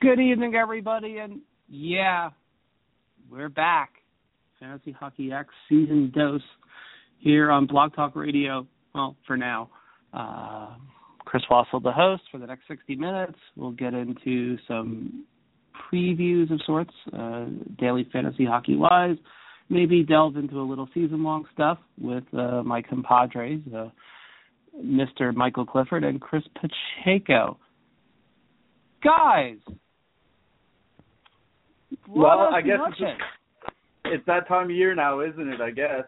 Good evening, everybody, and yeah, we're back. Fantasy Hockey X season dose here on Blog Talk Radio. Well, for now, Chris Wassel, the host, for the next 60 minutes. We'll get into some previews of sorts, daily fantasy hockey-wise. Maybe delve into a little season-long stuff with my compadres, Mr. Michael Clifford and Chris Pacheco. Guys! Well, I guess it's that time of year now, isn't it, I guess?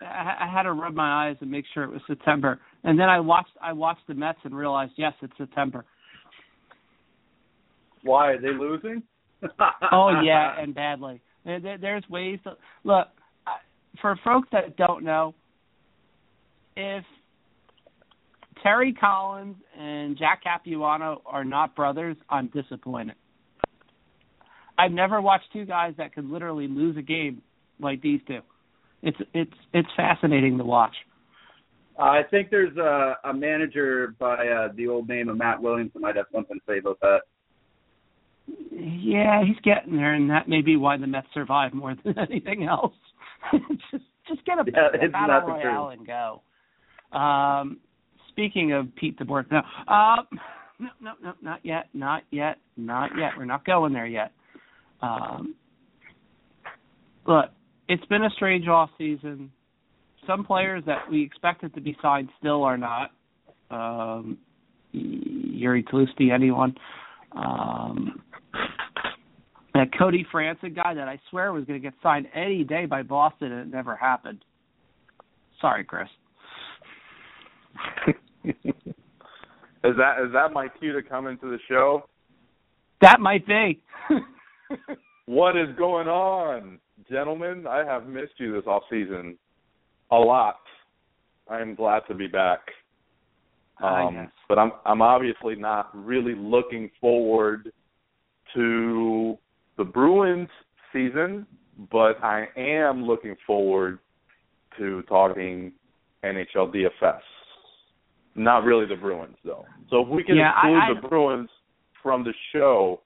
I had to rub my eyes and make sure it was September. And then I watched the Mets and realized, yes, it's September. Why? Are they losing? Oh, yeah, and badly. There's ways to – look, for folks that don't know, if Terry Collins and Jack Capuano are not brothers, I'm disappointed. I've never watched two guys that could literally lose a game like these two. It's fascinating to watch. I think there's a manager by the old name of Matt Williams that might have something to say about that. Yeah, he's getting there, and that may be why the Mets survive more than anything else. just get a battle royale and go. Speaking of Pete DeBoer, no, not yet. We're not going there yet. Look, it's been a strange off season. Some players that we expected to be signed still are not. Yuri Tlusti, anyone. That Cody Francis guy that I swear was going to get signed any day by Boston, and it never happened. Sorry, Chris. Is that my cue to come into the show? That might be. What is going on, gentlemen? I have missed you this off season a lot. I am glad to be back. Yes. But I'm obviously not really looking forward to the Bruins season, but I am looking forward to talking NHL DFS. Not really the Bruins, though. So if we can exclude the Bruins from the show,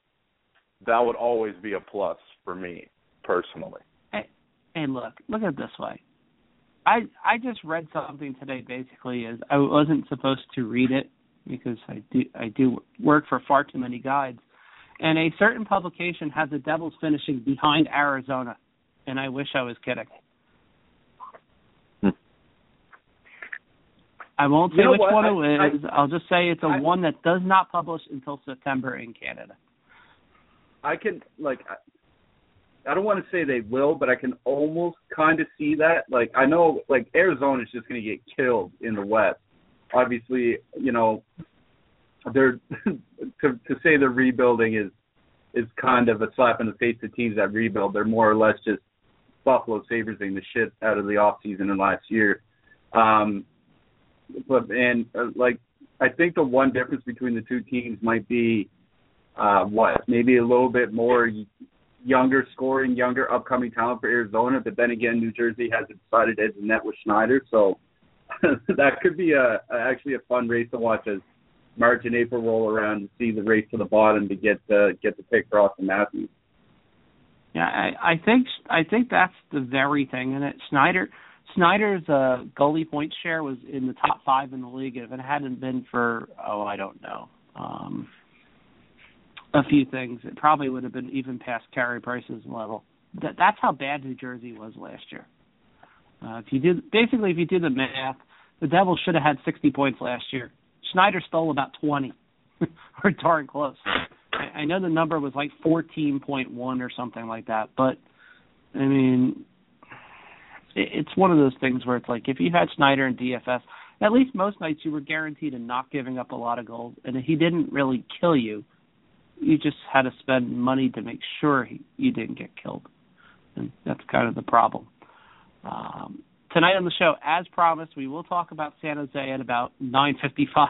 that would always be a plus for me personally. And look at it this way. I just read something today. Basically, is I wasn't supposed to read it because I do work for far too many guides, and a certain publication has the Devils finishing behind Arizona, and I wish I was kidding. I won't say which one it is. I'll just say it's one that does not publish until September in Canada. I don't want to say they will, but I can almost kind of see that. Like, I know, like, Arizona's just going to get killed in the West. Obviously, you know, they're to say they're rebuilding is kind of a slap in the face to teams that rebuild. They're more or less just Buffalo Sabres-ing the shit out of the offseason in last year. But I think the one difference between the two teams might be maybe a little bit more younger scoring, younger upcoming talent for Arizona. But then again, New Jersey hasn't decided as a net with Schneider, so that could be actually a fun race to watch as March and April roll around and see the race to the bottom to get the pick for Austin Matthews. Yeah, I think that's the very thing, and it Schneider's goalie point share was in the top 5 in the league. If it hadn't been for, I don't know, a few things, it probably would have been even past Carey Price's level. That's how bad New Jersey was last year. If you do the math, the Devils should have had 60 points last year. Schneider stole about 20, or darn close. I know the number was like 14.1 or something like that, but, I mean, it's one of those things where it's like if you had Schneider in DFS, at least most nights you were guaranteed in not giving up a lot of goals, and he didn't really kill you. You just had to spend money to make sure you didn't get killed, and that's kind of the problem. Tonight on the show, as promised, we will talk about San Jose at about 9:55.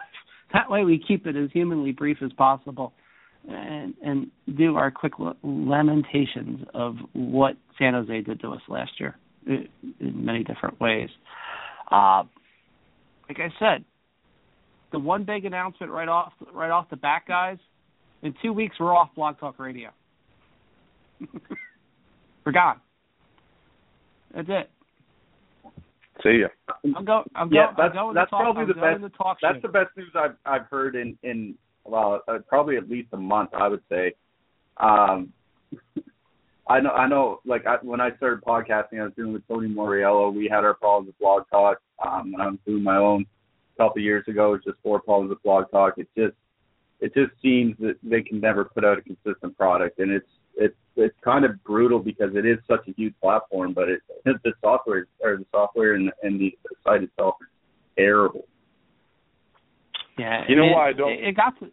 That way we keep it as humanly brief as possible and do our quick lamentations of what San Jose did to us last year. In many different ways. Like I said, the one big announcement right off the bat, guys, In 2 weeks, we're off Blog Talk Radio. We're gone. That's it. See ya. I'm going to talk show. That's the best news I've heard in probably at least a month, I would say. I know. When I started podcasting, I was doing with Tony Moriello. We had our problems with Blog Talk. When I was doing my own a couple of years ago, it was just four problems with Blog Talk. It just seems that they can never put out a consistent product, and it's kind of brutal because it is such a huge platform. But the software and the site itself is terrible. Yeah, you know why I don't. It got to.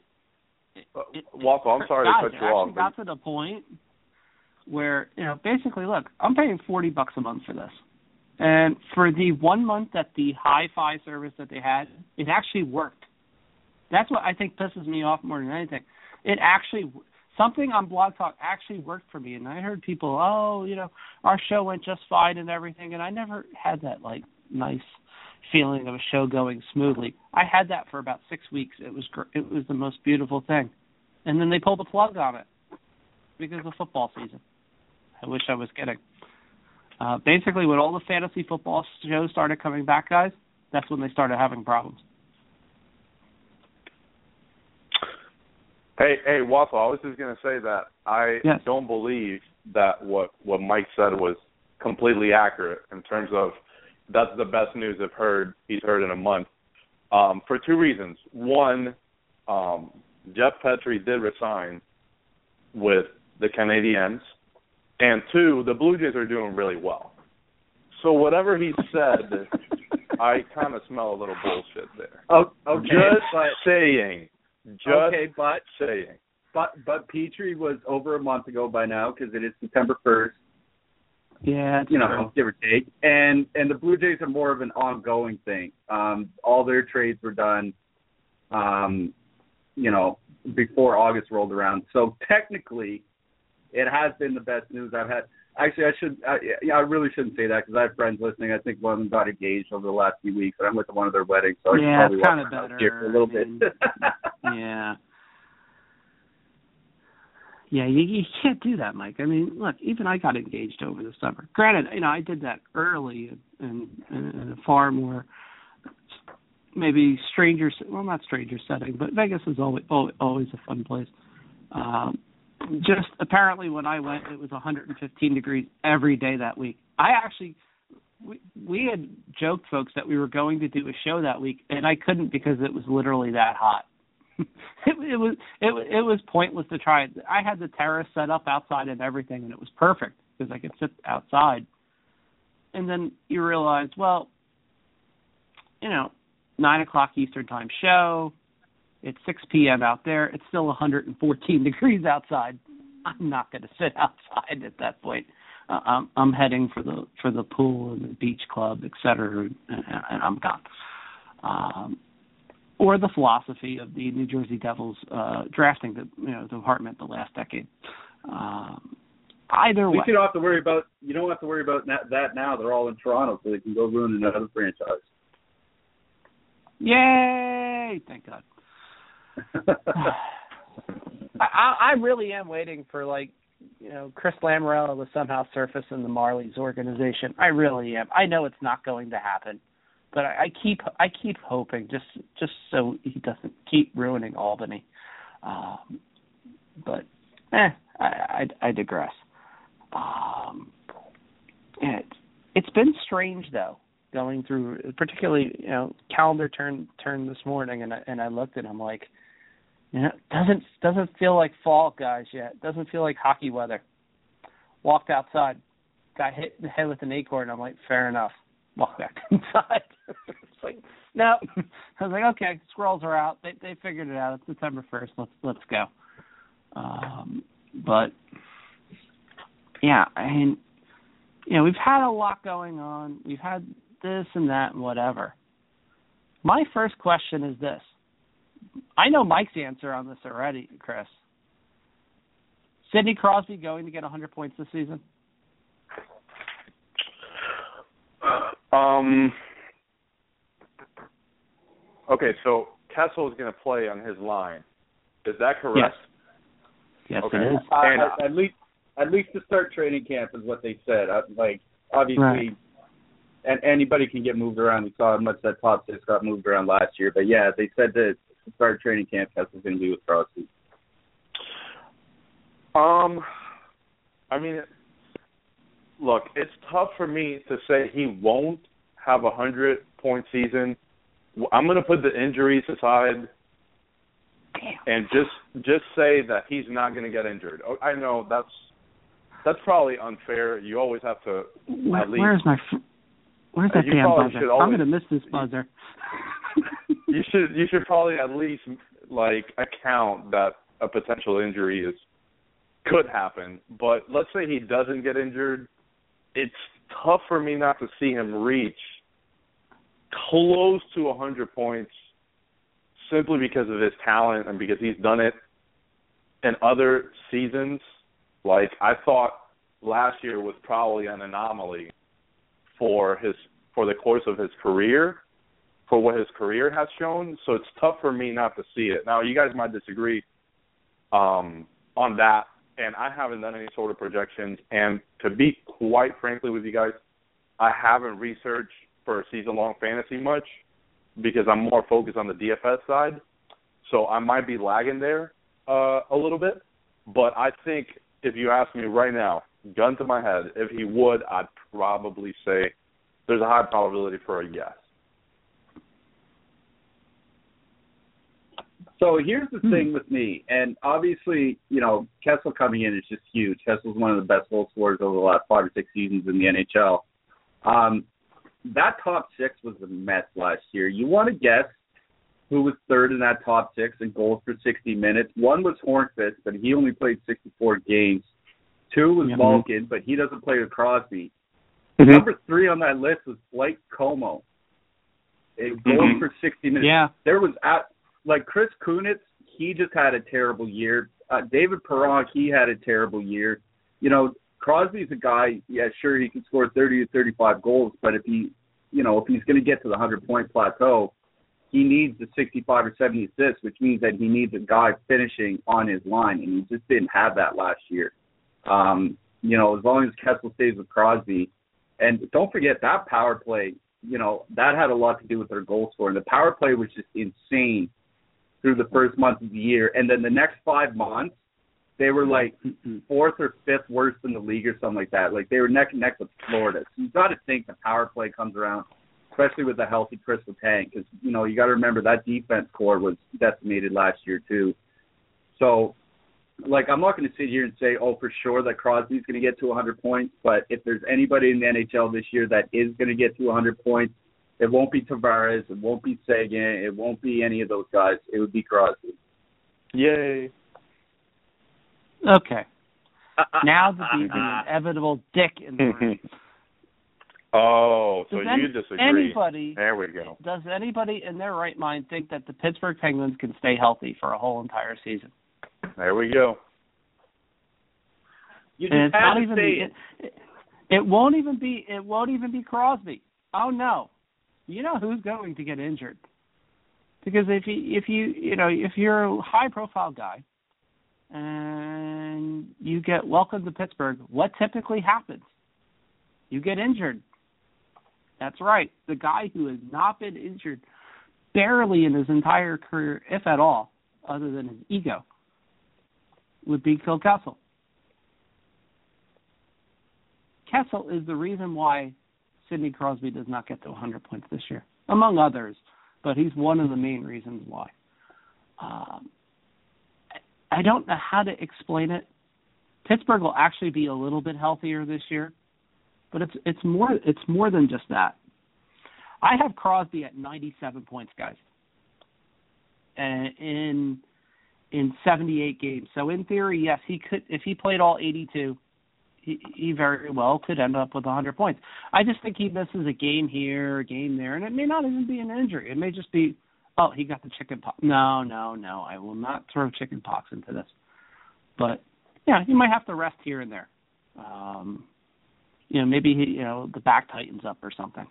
Waffle, I'm sorry to cut you off. It got to the point where, basically, look, I'm paying $40 a month for this. And for the 1 month that the hi-fi service that they had, it actually worked. That's what I think pisses me off more than anything. It actually, something on Blog Talk actually worked for me. And I heard people, our show went just fine and everything. And I never had that, nice feeling of a show going smoothly. I had that for about 6 weeks. It was the most beautiful thing. And then they pulled the plug on it because of football season. I wish I was kidding. Basically, when all the fantasy football shows started coming back, guys, that's when they started having problems. Hey, Waffle, I was just going to say that I don't believe that what Mike said was completely accurate in terms of that's the best news he's heard in a month, for two reasons. One, Jeff Petry did resign with the Canadiens, and two, the Blue Jays are doing really well. So whatever he said, I kind of smell a little bullshit there. Okay. Just saying. But Petry was over a month ago by now because it is September 1st. Yeah, true. Give or take. And the Blue Jays are more of an ongoing thing. All their trades were done, before August rolled around. So technically, it has been the best news I've had. Actually, I really shouldn't say that because I have friends listening. I think one of them got engaged over the last few weeks, and I went to one of their weddings. So yeah, it's kind of better for a little bit. Yeah. Yeah, you can't do that, Mike. I mean, look, even I got engaged over the summer. Granted, I did that early in a far more maybe not stranger setting, but Vegas is always a fun place. Just apparently when I went, it was 115 degrees every day that week. We had joked, folks, that we were going to do a show that week, and I couldn't because it was literally that hot. It was pointless to try it. I had the terrace set up outside and everything, and it was perfect because I could sit outside. And then you realize, 9:00 Eastern time show. It's 6 p.m. out there. It's still 114 degrees outside. I'm not going to sit outside at that point. I'm heading for the pool and the beach club, et cetera, and I'm gone. Or the philosophy of the New Jersey Devils drafting the department the last decade. Either way, you don't have to worry about that now. They're all in Toronto, so they can go ruin another franchise. Yay! Thank God. I really am waiting for Chris Lamorella to somehow surface in the Marlies organization. I really am. I know it's not going to happen. But I keep hoping just so he doesn't keep ruining Albany. I digress. It's been strange though going through, particularly calendar turn this morning, and I looked and I'm like, doesn't feel like fall, guys, yet. Doesn't feel like hockey weather. Walked outside, got hit in the head with an acorn. I'm like, fair enough. Walk back inside. It's like, no. I was like, okay, squirrels are out. They figured it out. It's September 1st. Let's go. But yeah, I mean, we've had a lot going on. We've had this and that and whatever. My first question is this. I know Mike's answer on this already, Chris. Sidney Crosby going to get 100 points this season? Okay, so Kessel is going to play on his line. Is that correct? Yes. Yes, okay. It is. And, at least to start training camp is what they said. Obviously, right. And anybody can get moved around. We saw how much that top six got moved around last year. But, yeah, they said that to start training camp, Kessel's going to be with Crosby. I mean, look, it's tough for me to say he won't have a 100-point season. I'm going to put the injuries aside and just say that he's not going to get injured. I know that's probably unfair. You always have to at least. Where's that damn buzzer? I'm going to miss this buzzer. You should probably at least account that a potential injury could happen. But let's say he doesn't get injured. It's tough for me not to see him reach close to 100 points simply because of his talent and because he's done it in other seasons. I thought last year was probably an anomaly for the course of his career, for what his career has shown. So it's tough for me not to see it. Now, you guys might disagree on that, and I haven't done any sort of projections. And to be quite frankly with you guys, I haven't researched for season-long fantasy much because I'm more focused on the DFS side. So I might be lagging there a little bit. But I think if you ask me right now, gun to my head, if he would, I'd probably say there's a high probability for a yes. So here's the thing with me, and obviously, Kessel coming in is just huge. Kessel's one of the best goal scorers over the last 5 or 6 seasons in the NHL. That top six was a mess last year. You want to guess who was third in that top six in goals for 60 minutes. One was Hornqvist, but he only played 64 games. Two was Malkin, but he doesn't play with Crosby. Number three on that list was Blake Comeau. It goes for 60 minutes. Yeah. There was, Chris Kunitz, he just had a terrible year. David Perron, he had a terrible year. Crosby's a guy, yeah, sure, he can score 30 to 35 goals, but if he's going to get to the 100-point plateau, he needs the 65 or 70 assists, which means that he needs a guy finishing on his line, and he just didn't have that last year. As long as Kessel stays with Crosby, and don't forget that power play, that had a lot to do with their goal scoring. The power play was just insane through the first month of the year, and then the next 5 months, they were fourth or fifth worst in the league or something like that. They were neck and neck with Florida. So you've got to think the power play comes around, especially with a healthy Chris Letang, because, you got to remember that defense core was decimated last year too. So, I'm not going to sit here and say, oh, for sure that Crosby's going to get to 100 points, but if there's anybody in the NHL this year that is going to get to 100 points, it won't be Tavares, it won't be Sagan, it won't be any of those guys. It would be Crosby. Yay. Okay. Now that he's an inevitable dick in the room. Oh, so you disagree. There we go. Does anybody in their right mind think that the Pittsburgh Penguins can stay healthy for a whole entire season? There we go. You just it's not even it won't even be Crosby. Oh no. You know who's going to get injured. Because if you're a high profile guy and you get welcomed to Pittsburgh, what typically happens? You get injured. That's right. The guy who has not been injured barely in his entire career, if at all, other than his ego, would be Phil Kessel. Kessel is the reason why Sidney Crosby does not get to 100 points this year, among others, but he's one of the main reasons why. I don't know how to explain it. Pittsburgh will actually be a little bit healthier this year, but it's more than just that. I have Crosby at 97 points, guys, and in 78 games. So in theory, yes, he could. If he played all 82, he very well could end up with 100 points. I just think he misses a game here, a game there, and it may not even be an injury. It may just be, oh, he got the chicken pox. No, I will not throw chicken pox into this. But, yeah, he might have to rest here and there. Maybe the back tightens up or something.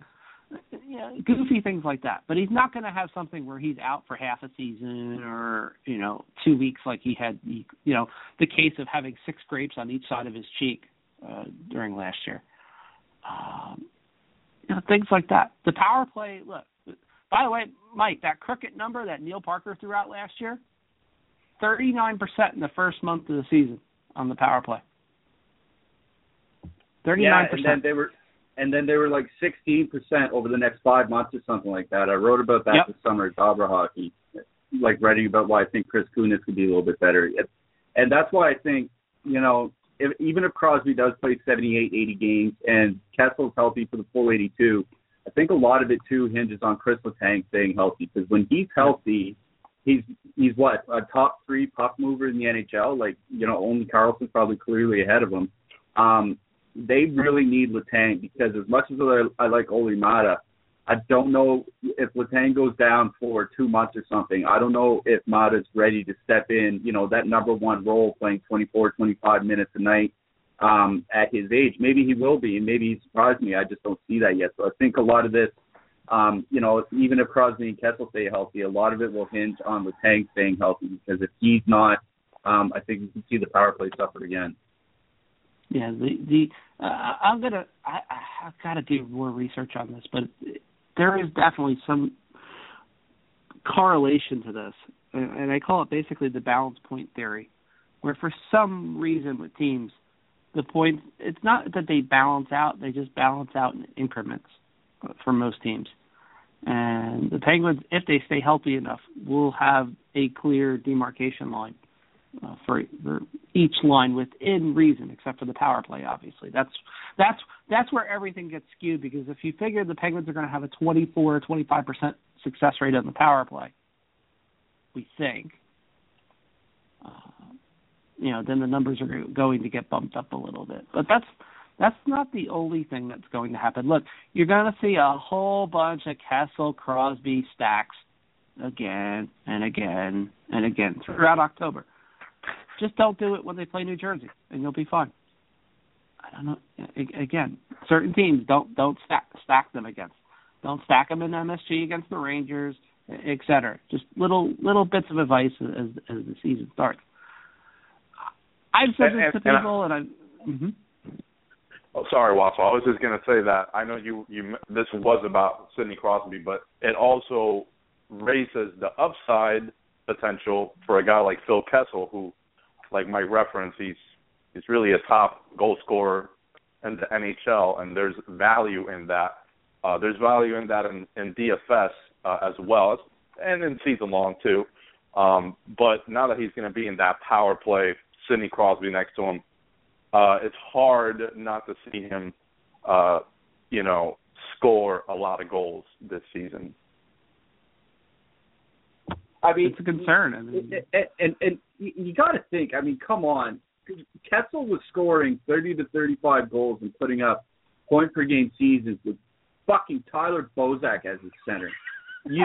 goofy things like that. But he's not going to have something where he's out for half a season or, 2 weeks like he had, the case of having six grapes on each side of his cheek during last year. Things like that. The power play, look, by the way, Mike, that crooked number that Neil Parker threw out last year, 39% in the first month of the season on the power play. 39%. Yeah, and then they were like 16% over the next 5 months or something like that. I wrote about that this summer at Dabra Hockey, like writing about why I think Chris Kunitz could be a little bit better. And that's why I think, even if Crosby does play 78, 80 games and Kessel's healthy for the full 82, I think a lot of it, too, hinges on Kris Letang staying healthy, because when he's healthy, he's what, a top three puck mover in the NHL? Like, only Karlsson's probably clearly ahead of him. They really need Letang, because as much as I like Olli Maatta, I don't know if Letang goes down for 2 months or something. I don't know if Matta's ready to step in, that number one role, playing 24, 25 minutes a night at his age. Maybe he will be, and maybe he surprised me. I just don't see that yet. So I think a lot of this, even if Crosby and Kessel stay healthy, a lot of it will hinge on Letang staying healthy, because if he's not, I think you can see the power play suffer again. Yeah, I've got to do more research on this, but there is definitely some correlation to this, and I call it basically the balance point theory, where for some reason with teams, the point, it's not that they balance out, they just balance out in increments for most teams. And the Penguins, if they stay healthy enough, will have a clear demarcation line. For each line within reason, except for the power play, obviously. That's where everything gets skewed, because if you figure the Penguins are going to have a 24, 25% success rate on the power play, we think, then the numbers are going to get bumped up a little bit. But that's not the only thing that's going to happen. Look, you're going to see a whole bunch of Kessel, Crosby stacks again and again and again throughout October. Just don't do it when they play New Jersey, and you'll be fine. I don't know. Again, certain teams don't stack them against. Don't stack them in MSG against the Rangers, et cetera. Just little bits of advice as the season starts. I've said this to people, Oh, sorry, Wassel. I was just going to say that I know you. This was about Sidney Crosby, but it also raises the upside potential for a guy like Phil Kessel, who, like my reference, he's really a top goal scorer in the NHL, and there's value in that. There's value in that in DFS as well, and in season long too. But now that he's going to be in that power play, Sidney Crosby next to him, it's hard not to see him, score a lot of goals this season. I mean, it's a concern. And you got to think, come on. Kessel was scoring 30 to 35 goals and putting up point-per-game seasons with fucking Tyler Bozak as his center. You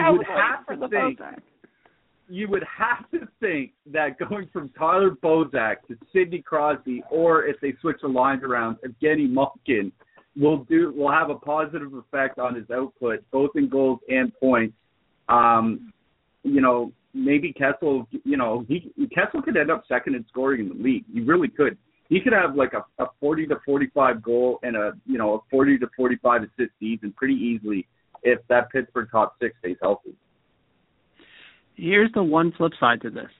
would have to think that going from Tyler Bozak to Sidney Crosby, or if they switch the lines around, Evgeni Malkin will have a positive effect on his output, both in goals and points. Maybe Kessel, Kessel could end up second in scoring in the league. He really could. He could have like a 40 to 45 goal and a 40 to 45 assist season pretty easily if that Pittsburgh top six stays healthy. Here's the one flip side to this.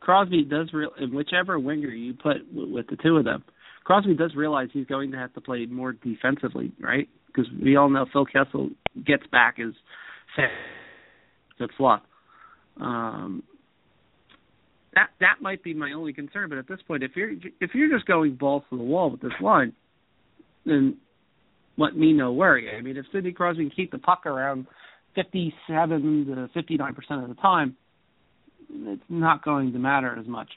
Crosby does, whichever winger you put with the two of them, Crosby does realize he's going to have to play more defensively, right? Because we all know Phil Kessel gets back his slot. That might be my only concern, but at this point, if you're just going balls to the wall with this line, then let me no worry. If Sidney Crosby can keep the puck around 57 to 59% of the time, it's not going to matter as much.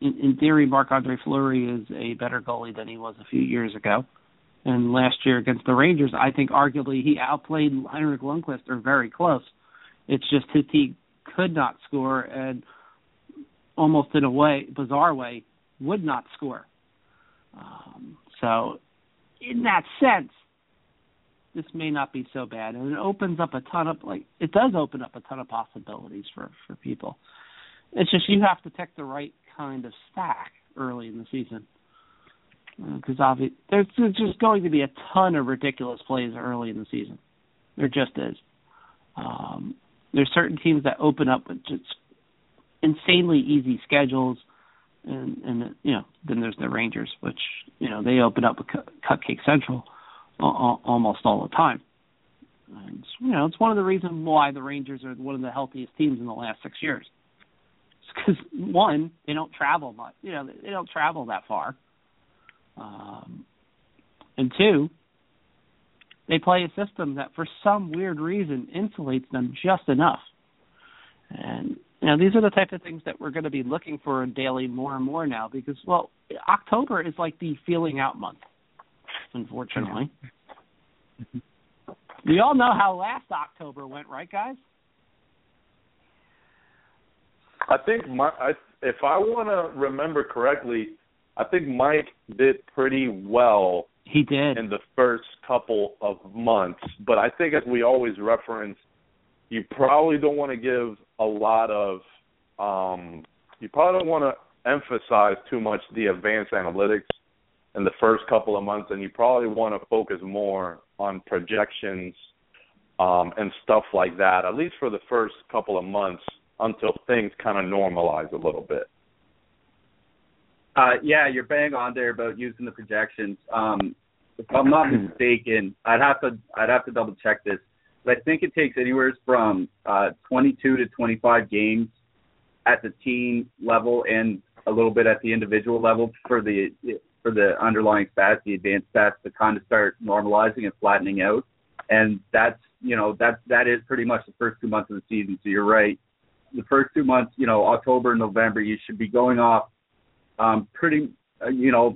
In theory, Marc-Andre Fleury is a better goalie than he was a few years ago. And last year against the Rangers, I think arguably he outplayed Henrik Lundqvist, or very close. It's just his team could not score, and almost in a way, bizarre way, would not score. So in that sense, this may not be so bad. And it opens up a ton of, like, it does open up a ton of possibilities for people. It's just you have to pick the right kind of stack early in the season. Because obviously, there's just going to be a ton of ridiculous plays early in the season. There just is. There's certain teams that open up with just insanely easy schedules, and you know, then there's the Rangers, which, you know, they open up with Cupcake Central almost all the time. And, you know, it's one of the reasons why the Rangers are one of the healthiest teams in the last 6 years. It's because, one, they don't travel much. You know, they don't travel that far. And two, they play a system that for some weird reason insulates them just enough. And, you know, these are the type of things that we're going to be looking for daily more and more now because, well, October is like the feeling out month, unfortunately. Yeah. We all know how last October went, right, guys? I think if I want to remember correctly, I think Mike did pretty well. He did in the first couple of months, but I think as we always reference, you probably don't want to give a lot of, you probably don't want to emphasize too much the advanced analytics in the first couple of months, and you probably want to focus more on projections and stuff like that, at least for the first couple of months until things kind of normalize a little bit. Yeah, you're bang on there about using the projections. If I'm not mistaken, I'd have to double check this, but I think it takes anywhere from 22 to 25 games at the team level and a little bit at the individual level for the underlying stats, the advanced stats, to kind of start normalizing and flattening out. And that's, you know, that is pretty much the first 2 months of the season. So you're right, the first 2 months, you know, October and November, you should be going off.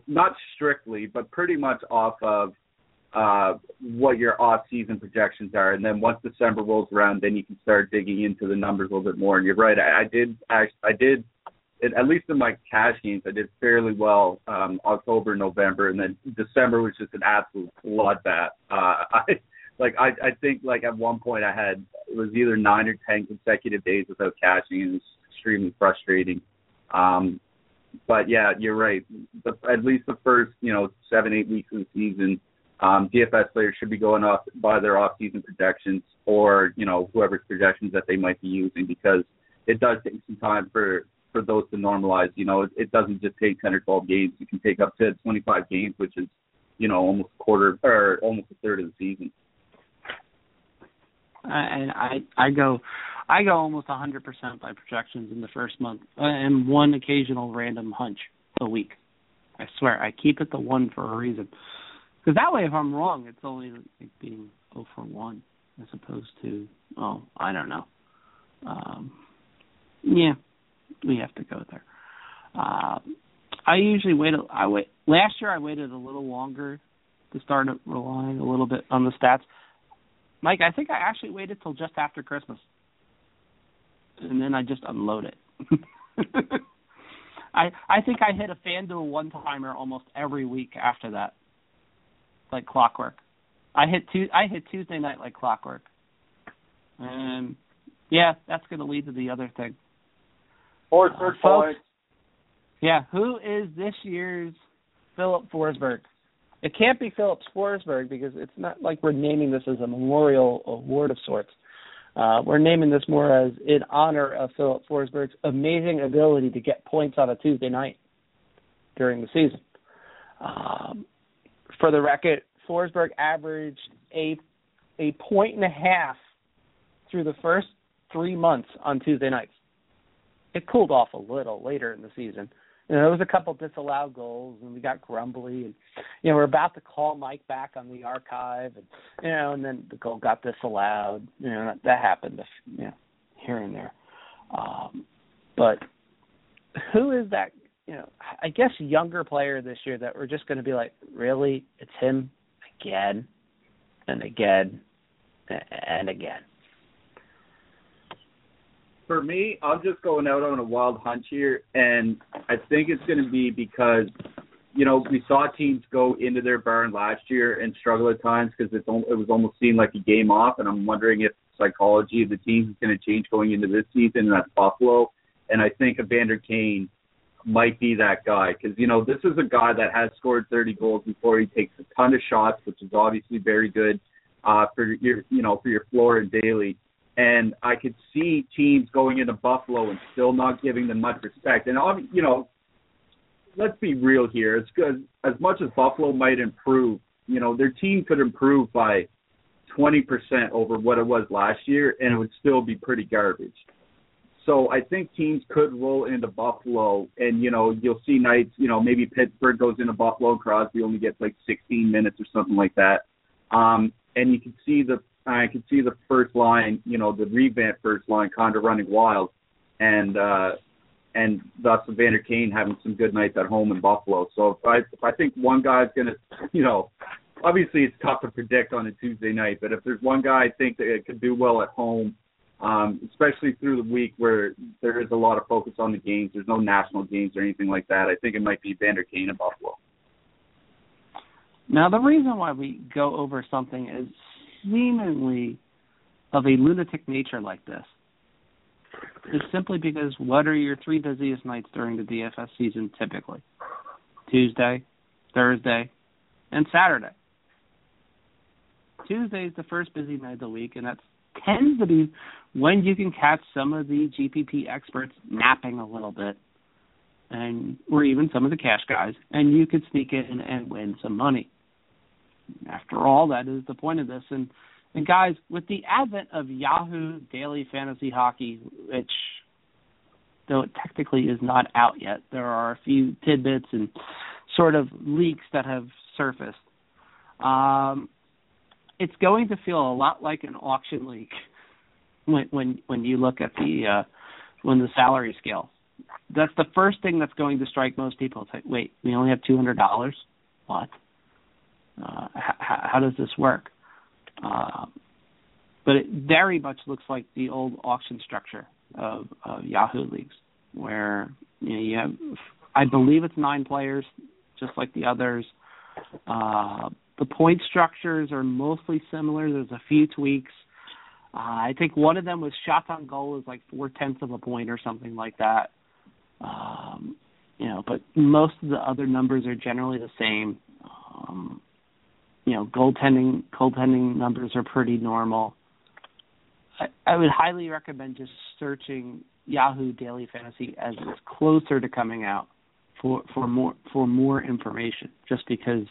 Not strictly, but pretty much off of what your off-season projections are. And then once December rolls around, then you can start digging into the numbers a little bit more. And you're right, I did, at least in my cash games, I did fairly well October, November, and then December was just an absolute bloodbath. I think at one point I had, it was either 9 or 10 consecutive days without cashing, and it was extremely frustrating. But, yeah, you're right. At least the first, 7-8 weeks of the season, DFS players should be going off by their off-season projections or, whoever's projections that they might be using, because it does take some time for those to normalize. It doesn't just take 10 or 12 games. You can take up to 25 games, which is, almost a quarter or almost a third of the season. And I go almost 100% by projections in the first month and one occasional random hunch a week. I swear, I keep it the one for a reason. Because that way, if I'm wrong, it's only like being 0 for 1 as opposed to, I don't know. Yeah, we have to go there. I wait. Last year I waited a little longer to start relying a little bit on the stats. Mike, I think I actually waited till just after Christmas. And then I just unload it. I think I hit a FanDuel one-timer almost every week after that, like clockwork. I hit Tuesday night like clockwork. And, yeah, that's going to lead to the other thing. Or third folks. Yeah, who is this year's Philip Forsberg? It can't be Philip Forsberg because it's not like we're naming this as a memorial award of sorts. We're naming this more as in honor of Philip Forsberg's amazing ability to get points on a Tuesday night during the season. For the record, Forsberg averaged a point and a half through the first 3 months on Tuesday nights. It cooled off a little later in the season. There was a couple disallowed goals, and we got grumbly, and we're about to call Mike back on the archive, and and then the goal got disallowed. That happened, here and there. But who is that? I guess younger player this year that we're just going to be like, really, it's him again, and again, and again. For me, I'm just going out on a wild hunch here, and I think it's going to be because you know, we saw teams go into their burn last year and struggle at times because it was almost seemed like a game off, and I'm wondering if psychology of the team is going to change going into this season, and that's Buffalo. And I think Evander Kane might be that guy because, you know, this is a guy that has scored 30 goals before. He takes a ton of shots, which is obviously very good for your floor and daily. And I could see teams going into Buffalo and still not giving them much respect. And, you know, let's be real here. It's good. As much as Buffalo might improve, you know, their team could improve by 20% over what it was last year, and it would still be pretty garbage. So I think teams could roll into Buffalo, and, you know, you'll see nights, you know, maybe Pittsburgh goes into Buffalo and Crosby only gets like 16 minutes or something like that. And you can see I could see the first line, you know, the revamped first line kind of running wild, and thus Evander Kane having some good nights at home in Buffalo. So if I think one guy's going to, you know, obviously it's tough to predict on a Tuesday night, but if there's one guy I think that could do well at home, especially through the week where there is a lot of focus on the games, there's no national games or anything like that, I think it might be Evander Kane in Buffalo. Now, the reason why we go over something is seemingly of a lunatic nature like this is simply because what are your three busiest nights during the DFS season typically? Tuesday, Thursday, and Saturday. Tuesday is the first busy night of the week, and that tends to be when you can catch some of the GPP experts napping a little bit, and or even some of the cash guys, and you could sneak in and win some money. After all, that is the point of this. And guys, with the advent of Yahoo Daily Fantasy Hockey, which, though it technically is not out yet, there are a few tidbits and sort of leaks that have surfaced. It's going to feel a lot like an auction leak when you look at the salary scale. That's the first thing that's going to strike most people. It's like, wait, we only have $200? What? How does this work? But it very much looks like the old auction structure of Yahoo leagues, where you have, I believe it's 9 players, just like the others. The point structures are mostly similar. There's a few tweaks. I think one of them was shots on goal is like 0.4 or something like that. You know, but most of the other numbers are generally the same. You know, goaltending numbers are pretty normal. I would highly recommend just searching Yahoo Daily Fantasy as it's closer to coming out for more information. Just because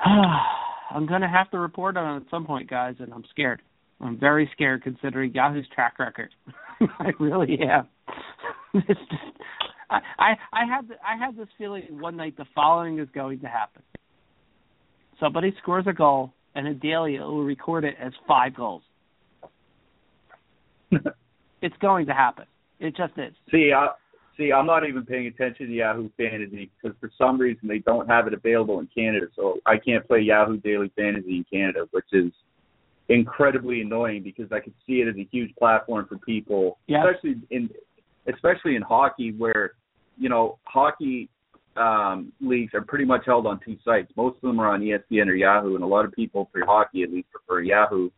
I'm going to have to report on it at some point, guys, and I'm scared. I'm very scared considering Yahoo's track record. I really am. I have this feeling one night the following is going to happen. Somebody scores a goal, and in daily it will record it as 5 goals. It's going to happen. It just is. See, I'm not even paying attention to Yahoo Fantasy because for some reason they don't have it available in Canada, so I can't play Yahoo Daily Fantasy in Canada, which is incredibly annoying because I could see it as a huge platform for people, yep. especially in hockey where, you know, hockey leagues are pretty much held on 2 sites. Most of them are on ESPN or Yahoo, and a lot of people for hockey at least prefer Yahoo.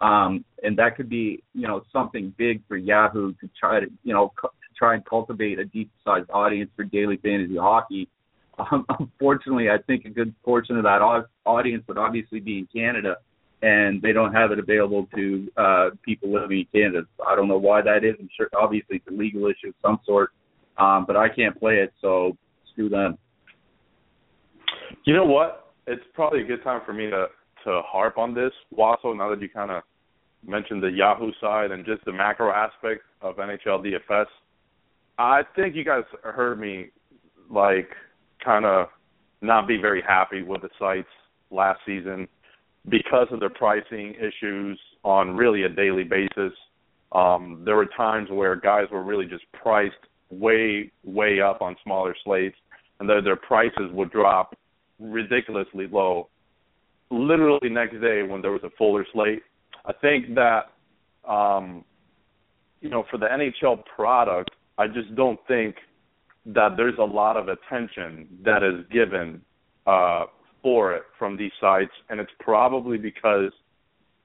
And that could be, you know, something big for Yahoo to try and cultivate a decent-sized audience for daily fantasy hockey. Unfortunately, I think a good portion of that audience would obviously be in Canada, and they don't have it available to people living in Canada. I don't know why that is. I'm sure, obviously, it's a legal issue of some sort, but I can't play it, so screw them. You know what? It's probably a good time for me to harp on this, Wassel, now that you kind of mentioned the Yahoo side and just the macro aspect of NHL DFS. I think you guys heard me, like, kind of not be very happy with the sites last season because of their pricing issues on really a daily basis. There were times where guys were really just priced way, way up on smaller slates, and their prices would drop ridiculously low literally next day when there was a fuller slate. I think that, for the NHL product, I just don't think that there's a lot of attention that is given for it from these sites, and it's probably because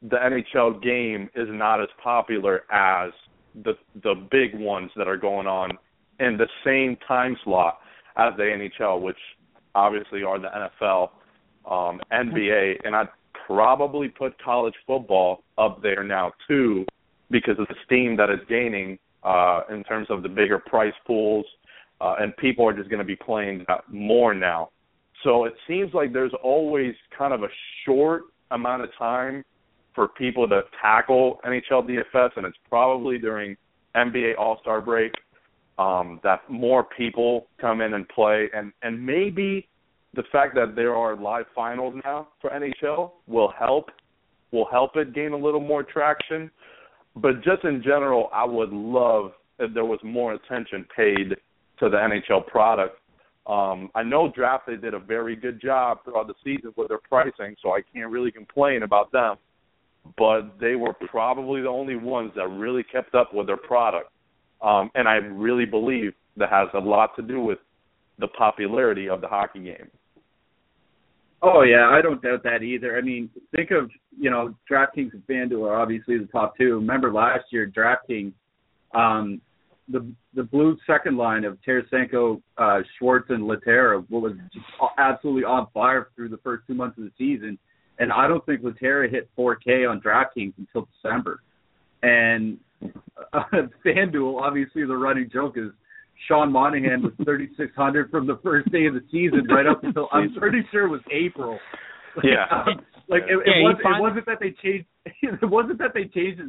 the NHL game is not as popular as the big ones that are going on in the same time slot as the NHL, which obviously are the NFL, NBA, and I'd probably put college football up there now too because of the steam that it's gaining in terms of the bigger price pools, and people are just going to be playing that more now. So it seems like there's always kind of a short amount of time for people to tackle NHL DFS, and it's probably during NBA All-Star break that more people come in and play. And maybe the fact that there are live finals now for NHL will help it gain a little more traction. But just in general, I would love if there was more attention paid to the NHL product. I know Draft, they did a very good job throughout the season with their pricing, so I can't really complain about them. But they were probably the only ones that really kept up with their product. And I really believe that has a lot to do with the popularity of the hockey game. Oh, yeah, I don't doubt that either. I mean, think of, DraftKings and FanDuel are obviously the top two. Remember last year, DraftKings, the Blues' second line of Tarasenko, Schwartz, and Laterra was just absolutely on fire through the first 2 months of the season. And I don't think Laterra hit 4K on DraftKings until December. And FanDuel, obviously the running joke is Sean Monahan was 3,600 from the first day of the season right up until, I'm pretty sure it was April. It wasn't that they changed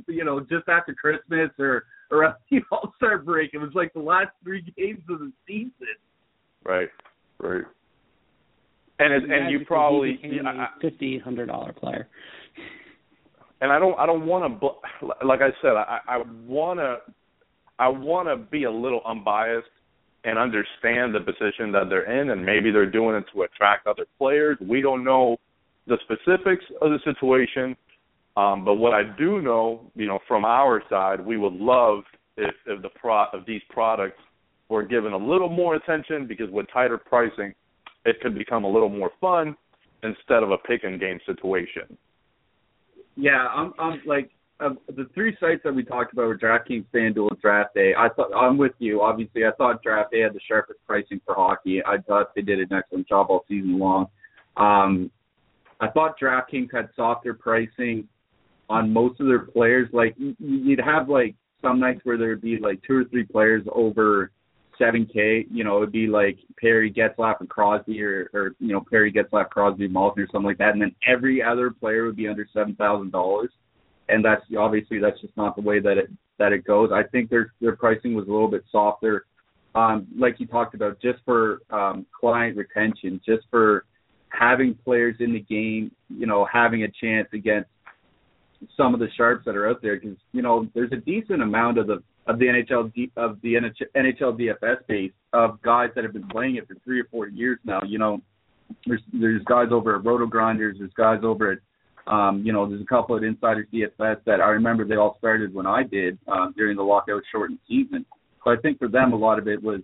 it, just after Christmas or after the All-Star break. It was like the last three games of the season. Right. And you probably $5,800 player. And I don't want to, like I said, I want to be a little unbiased and understand the position that they're in, and maybe they're doing it to attract other players. We don't know the specifics of the situation, but what I do know, from our side, we would love if these products were given a little more attention, because with tighter pricing, it could become a little more fun instead of a pick-and-game situation. Yeah, I'm like, the three sites that we talked about were DraftKings, FanDuel, and Draft Day. I'm with you. Obviously, I thought Draft Day had the sharpest pricing for hockey. I thought they did an excellent job all season long. I thought DraftKings had softer pricing on most of their players. Like, you'd have, like, some nights where there would be, like, two or three players over 7K. It would be, like, Perry, Getzlaf, and Crosby or Perry, Getzlaf, Crosby, Malkin, or something like that. And then every other player would be under $7,000. And that's just not the way that it goes. I think their pricing was a little bit softer, like you talked about, just for client retention, just for having players in the game, having a chance against some of the sharps that are out there, because there's a decent amount of the NHL DFS base of guys that have been playing it for 3 or 4 years now. There's guys over at RotoGrinders, there's guys over at there's a couple of insiders DFS that I remember they all started when I did during the lockout shortened season. So I think for them, a lot of it was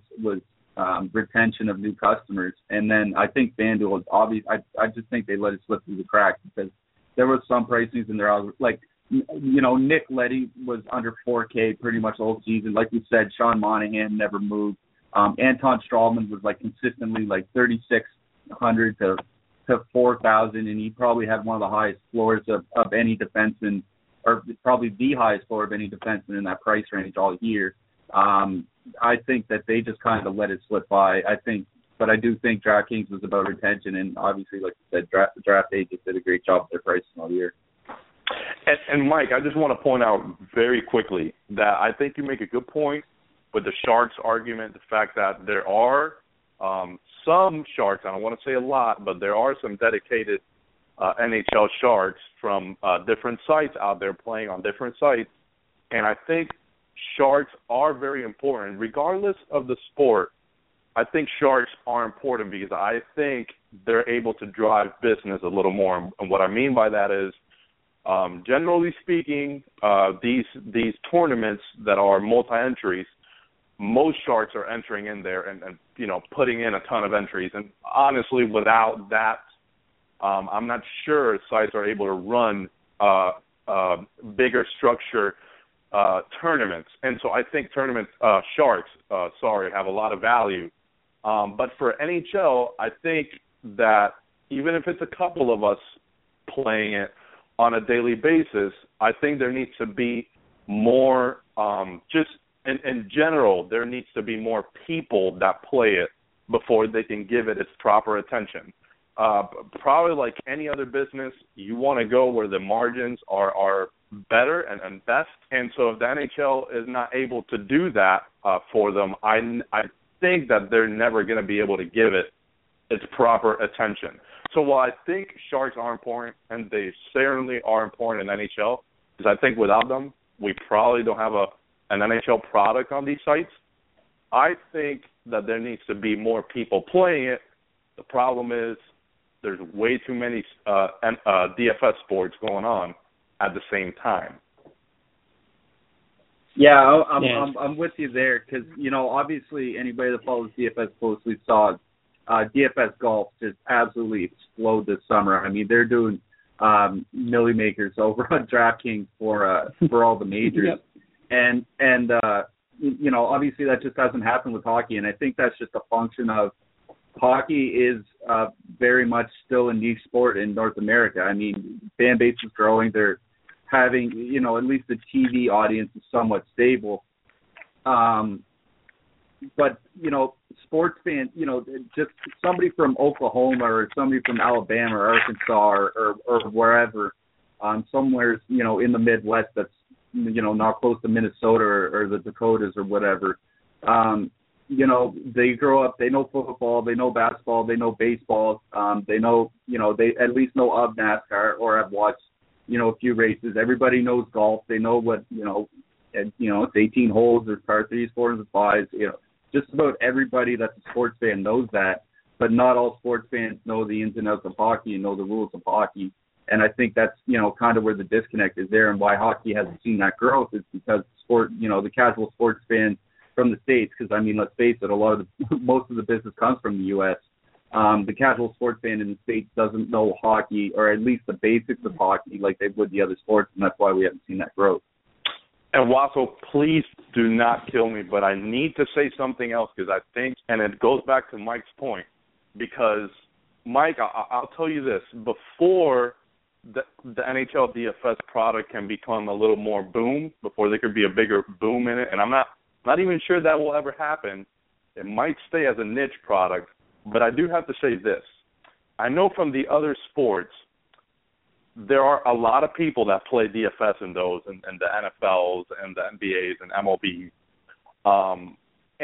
retention of new customers. And then I think FanDuel is obvious. I just think they let it slip through the cracks because there was some pricings in there. Like, Nick Leddy was under 4K pretty much the whole season. Like we said, Sean Monahan never moved. Anton Strahlman was like consistently like 3,600 to 4,000, and he probably had one of the highest floors of any defenseman, or probably the highest floor of any defenseman in that price range all year. I think that they just kind of let it slip by. But I do think DraftKings was about retention, and obviously, like I said, Draft Day just did a great job with their pricing all year. And Mike, I just want to point out very quickly that I think you make a good point with the Sharks argument, the fact that there are some Sharks, I don't want to say a lot, but there are some dedicated NHL Sharks from different sites out there playing on different sites. And I think Sharks are very important. Regardless of the sport, I think Sharks are important because I think they're able to drive business a little more. And what I mean by that is, generally speaking, these tournaments that are multi-entries, most charts are entering in there and you know, putting in a ton of entries. And honestly, without that, I'm not sure sites are able to run bigger structure tournaments. And so I think tournament charts, have a lot of value. But for NHL, I think that even if it's a couple of us playing it on a daily basis, I think there needs to be more in general, there needs to be more people that play it before they can give it its proper attention. Probably like any other business, you want to go where the margins are better and best. And so if the NHL is not able to do that for them, I think that they're never going to be able to give it its proper attention. So while I think charts are important, and they certainly are important in NHL, because I think without them, we probably don't have an NHL product on these sites. I think that there needs to be more people playing it. The problem is there's way too many DFS boards going on at the same time. Yeah, I'm with you there because, you know, obviously anybody that follows DFS closely saw DFS golf just absolutely explode this summer. I mean, they're doing milli makers over on DraftKings for all the majors. Yep. And you know, obviously that just hasn't happened with hockey, and I think that's just a function of hockey is very much still a niche sport in North America. I mean, fan base is growing. They're having, you know, at least the TV audience is somewhat stable. But, you know, sports fans, you know, just somebody from Oklahoma or somebody from Alabama or Arkansas or wherever, somewhere, you know, in the Midwest that's, you know, not close to Minnesota or the Dakotas or whatever. You know, they grow up, they know football, they know basketball, they know baseball. They know, you know, they at least know of NASCAR or have watched, you know, a few races. Everybody knows golf. They know what, you know, and, you know, it's 18 holes, there's par threes, fours, and fives. You know, just about everybody that's a sports fan knows that, but not all sports fans know the ins and outs of hockey and know the rules of hockey. And I think that's, you know, kind of where the disconnect is there, and why hockey hasn't seen that growth is because sport, you know, the casual sports fan from the States, because, I mean, let's face it, a lot of the, most of the business comes from the U.S. The casual sports fan in the States doesn't know hockey, or at least the basics of hockey, like they would the other sports, and that's why we haven't seen that growth. And Wassel, please do not kill me, but I need to say something else because I think, and it goes back to Mike's point, because, Mike, I'll tell you this, before the NHL DFS product can become a little more boom, before there could be a bigger boom in it, and I'm not even sure that will ever happen, it might stay as a niche product, but I do have to say this. I know from the other sports, there are a lot of people that play DFS in those, and the NFLs and the NBAs and MLBs.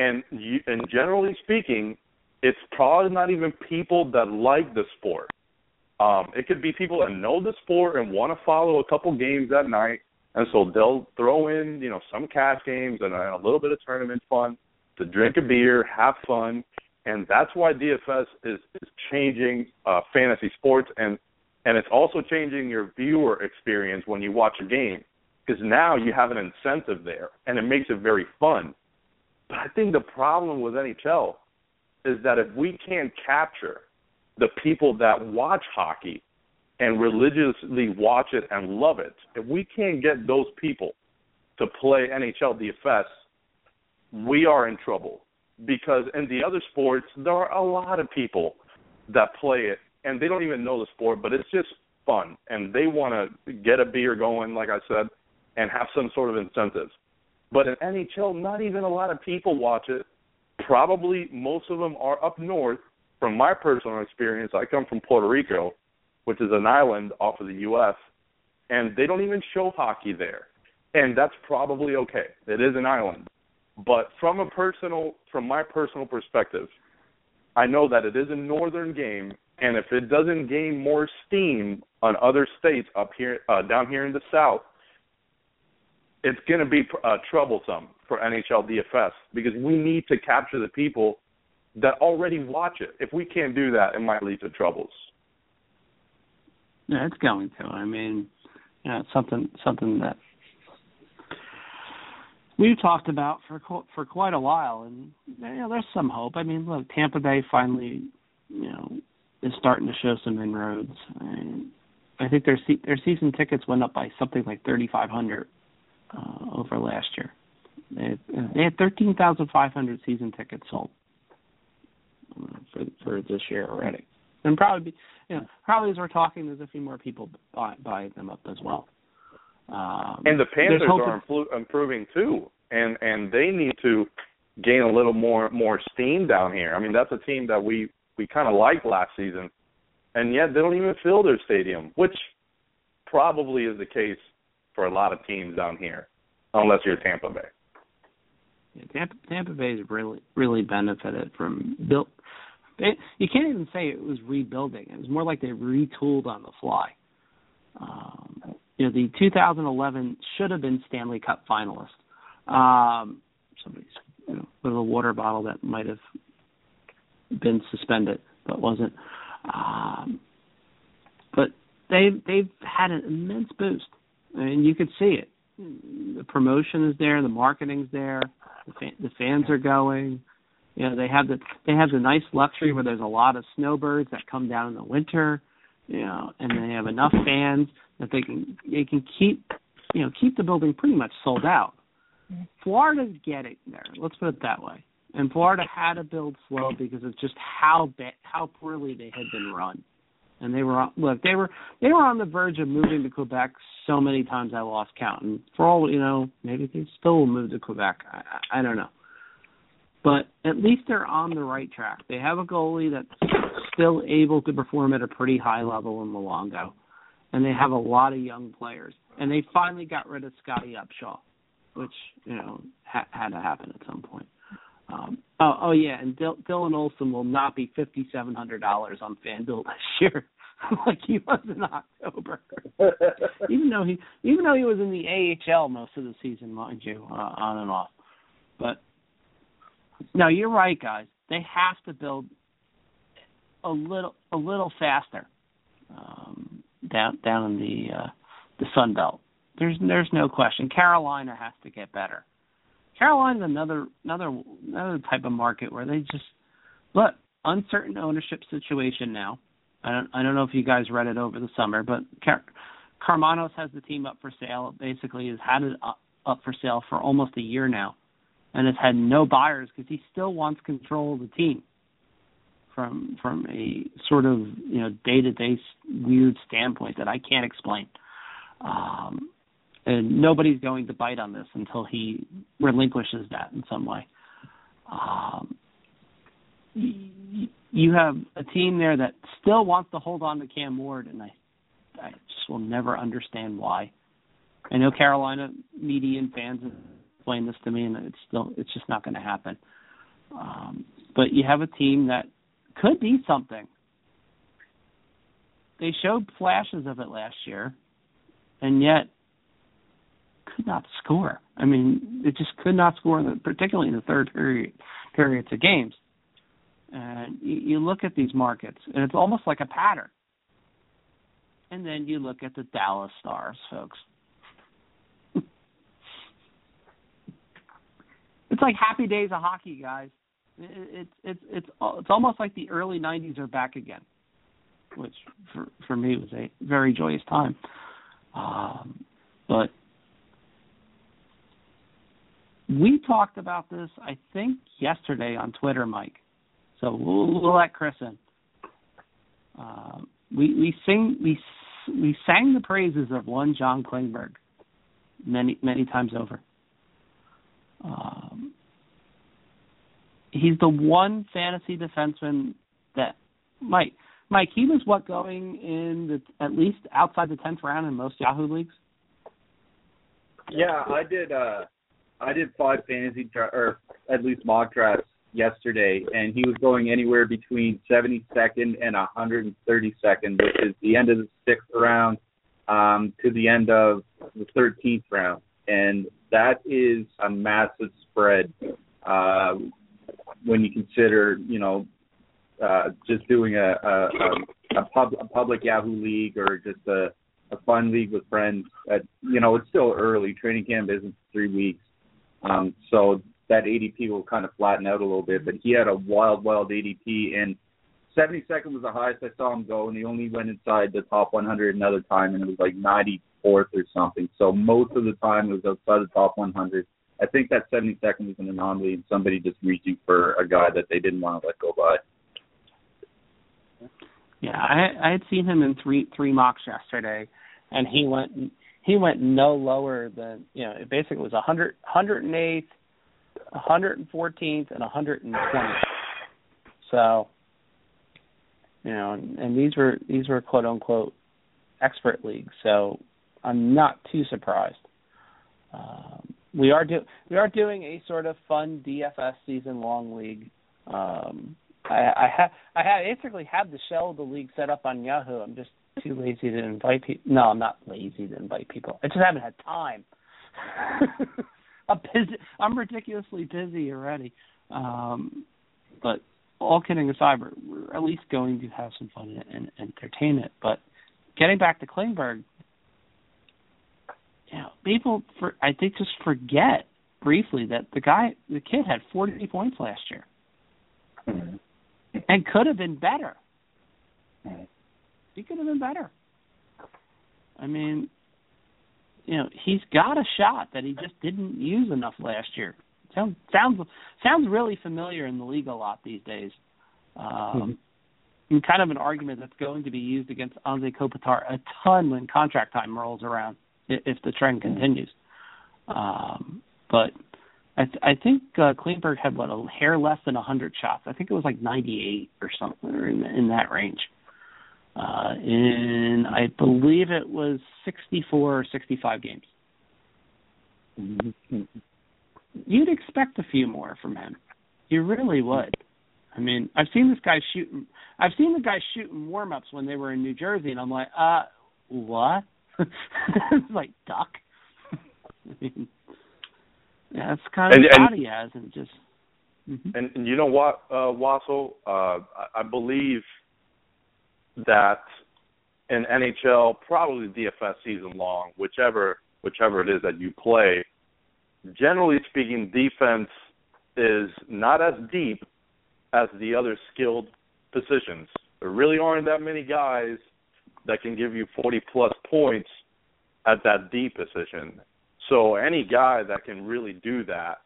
And generally speaking, it's probably not even people that like the sport. It could be people that know the sport and want to follow a couple games at night, and so they'll throw in, you know, some cash games and a little bit of tournament fun to drink a beer, have fun, and that's why DFS is changing fantasy sports and it's also changing your viewer experience when you watch a game, because now you have an incentive there, and it makes it very fun. But I think the problem with NHL is that if we can't capture the people that watch hockey and religiously watch it and love it, if we can't get those people to play NHL DFS, we are in trouble. Because in the other sports, there are a lot of people that play it, and they don't even know the sport, but it's just fun. And they want to get a beer going, like I said, and have some sort of incentive. But in NHL, not even a lot of people watch it. Probably most of them are up north. From my personal experience, I come from Puerto Rico, which is an island off of the U.S., and they don't even show hockey there. And that's probably okay. It is an island. But from my personal perspective, I know that it is a northern game, and if it doesn't gain more steam on other states up here, down here in the South, it's going to be troublesome for NHL DFS, because we need to capture the people that already watch it. If we can't do that, it might lead to troubles. Yeah, it's going to. I mean, you know, it's something that we've talked about for quite a while, and there's some hope. I mean, look, Tampa Bay finally, is starting to show some inroads. I think their season tickets went up by something like 3,500 over last year. They had 13,500 season tickets sold for this year already, and probably as we're talking, there's a few more people buying them up as well. And the Panthers are improving too, and they need to gain a little more steam down here. I mean, that's a team that we kind of liked last season, and yet they don't even fill their stadium, which probably is the case for a lot of teams down here, unless you're Tampa Bay. Yeah, Tampa Bay's really benefited from built. You can't even say it was rebuilding. It was more like they retooled on the fly. The 2011 should have been Stanley Cup finalist. Somebody's with a water bottle that might have been suspended, but wasn't. But they've had an immense boost, and you could see it. The promotion is there, the marketing's there, the fans are going. They have the nice luxury where there's a lot of snowbirds that come down in the winter. And they have enough fans that they can keep the building pretty much sold out. Florida's getting there. Let's put it that way. And Florida had to build slow because of just how poorly they had been run. And they were on the verge of moving to Quebec so many times I lost count. And for all maybe they still will move to Quebec. I don't know. But at least they're on the right track. They have a goalie that's still able to perform at a pretty high level in Luongo, and they have a lot of young players. And they finally got rid of Scotty Upshaw, which had to happen at some point. And Dylan Olsen will not be $5,700 on FanDuel this year, like he was in October. even though he was in the AHL most of the season, mind you, on and off. But no, you're right, guys. They have to build a little faster down in the Sun Belt. There's no question. Carolina has to get better. Carolina's another type of market where they just look uncertain ownership situation now. I don't know if you guys read it over the summer, but Carmanos has the team up for sale. Basically, has had it up for sale for almost a year now, and has had no buyers because he still wants control of the team. From a sort of day-to-day weird standpoint that I can't explain, and nobody's going to bite on this until he relinquishes that in some way. You have a team there that still wants to hold on to Cam Ward, and I just will never understand why. I know Carolina media and fans have explained this to me, and it's just not going to happen. But you have a team that could be something. They showed flashes of it last year, and yet could not score. I mean, they just could not score, particularly in the third periods of games. And you look at these markets, and it's almost like a pattern. And then you look at the Dallas Stars, folks. It's like happy days of hockey, guys. It's almost like the early 90s are back again, which for me was a very joyous time. But we talked about this, I think, yesterday on Twitter, Mike. So we'll let Chris in. We sang the praises of one John Klingberg many times over. He's the one fantasy defenseman that Mike, he was going in at least outside the 10th round in most Yahoo leagues. Yeah, I did 5 fantasy or at least mock drafts yesterday, and he was going anywhere between 72nd and 132nd, which is the end of the 6th round to the end of the 13th round, and that is a massive spread. When you consider, just doing a public Yahoo league or just a fun league with friends, it's still early. Training camp isn't 3 weeks. So that ADP will kind of flatten out a little bit. But he had a wild, wild ADP, and 72nd was the highest I saw him go, and he only went inside the top 100 another time, and it was like 94th or something. So most of the time it was outside the top 100. I think that 72nd was an anomaly and somebody just reaching for a guy that they didn't want to let go by. Yeah, I had seen him in three mocks yesterday, and he went no lower than, you know, it basically was 100, 108th, 114th, and 120th. So, you know, and these were quote unquote expert leagues. So I'm not too surprised. We are doing a sort of fun DFS season long league. I basically have the shell of the league set up on Yahoo. I'm just too lazy to invite people. No, I'm not lazy to invite people. I just haven't had time. I'm busy. I'm ridiculously busy already. But all kidding aside, we're at least going to have some fun and entertain it. But getting back to Klingberg, you know, people, I think, just forget briefly that the kid had 40 points last year. Mm-hmm. And could have been better. He could have been better. I mean, you know, he's got a shot that he just didn't use enough last year. Sounds really familiar in the league a lot these days. And kind of an argument that's going to be used against Anze Kopitar a ton when contract time rolls around, if the trend continues. But I think Klingberg had, a hair less than 100 shots. I think it was like 98 or something, or in that range. And I believe it was 64 or 65 games. Mm-hmm. You'd expect a few more from him. You really would. I mean, I've seen the guy shoot in warm-ups when they were in New Jersey, and I'm like, what? It's like, duck. I mean, yeah, it's kind of what he has, and just. Mm-hmm. And you know what, Wassel? I believe that in NHL, probably DFS season long, whichever it is that you play, generally speaking, defense is not as deep as the other skilled positions. There really aren't that many guys that can give you 40-plus points at that D position. So any guy that can really do that